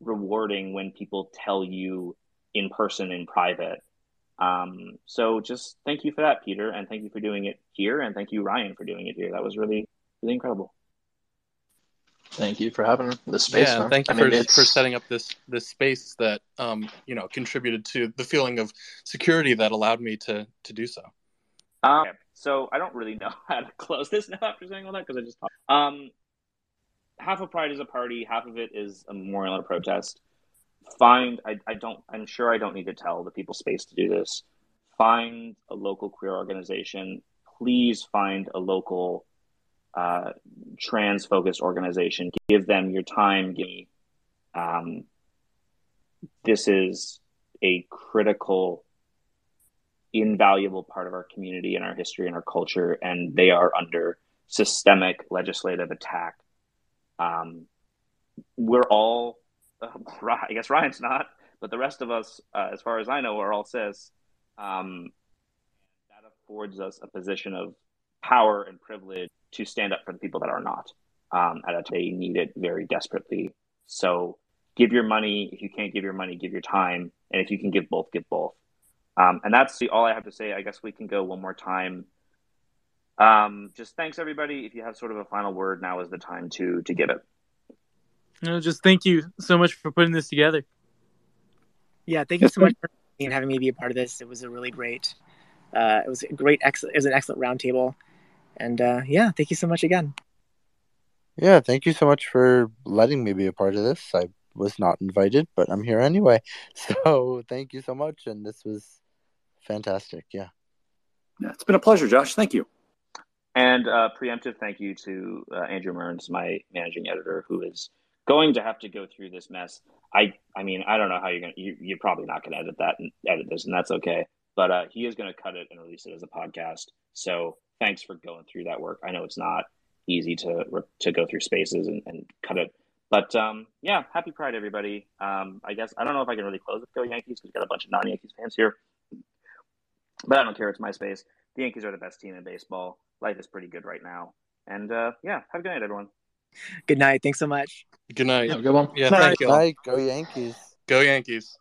rewarding when people tell you in person, in private. Um, so just thank you for that, Peter, and thank you for doing it here, and thank you, Ryan, for doing it here. That was really, really incredible. Thank you for having this space. Yeah, man. Thank you I for mean, for setting up this this space that um, you know, contributed to the feeling of security that allowed me to to do so. Um, so I don't really know how to close this now after saying all that, because I just talked. Um, half of Pride is a party, half of it is a memorial and a protest. Find, I, I don't, I'm sure I don't need to tell the people space to do this. Find a local queer organization. Please find a local uh, trans-focused organization. Give them your time. Give me, um, this is a critical, invaluable part of our community and our history and our culture, and they are under systemic legislative attack. Um, we're all, I guess Ryan's not, but the rest of us, uh, as far as I know, are all cis. Um, that affords us a position of power and privilege to stand up for the people that are not. Um, and they need it very desperately. So give your money. If you can't give your money, give your time. And if you can give both, give both. Um, and that's the, all I have to say. I guess we can go one more time. Um, just thanks, everybody. If you have sort of a final word, now is the time to to give it. No, just thank you so much for putting this together. Yeah, thank you so much for having me be a part of this. It was a really great, uh, it was a great, ex- it was an excellent roundtable, and uh, yeah, thank you so much again. Yeah, thank you so much for letting me be a part of this. I was not invited, but I'm here anyway. So thank you so much, and this was fantastic. Yeah, yeah, it's been a pleasure, Josh. Thank you. And uh, preemptive thank you to uh, Andrew Mearns, my managing editor, who is going to have to go through this mess. I, I mean, I don't know how you're going to, you, you're probably not going to edit that and edit this, and that's okay. But uh, he is going to cut it and release it as a podcast. So thanks for going through that work. I know it's not easy to to go through spaces and, and cut it. But um, yeah, happy Pride, everybody. Um, I guess, I don't know if I can really close with Go Yankees, because we've got a bunch of non-Yankees fans here. But I don't care. It's my space. The Yankees are the best team in baseball. Life is pretty good right now. And uh, yeah, have a good night, everyone. Good night. Thanks so much. Good night. Have a good one. Yeah, thank you. Go Yankees. Go Yankees.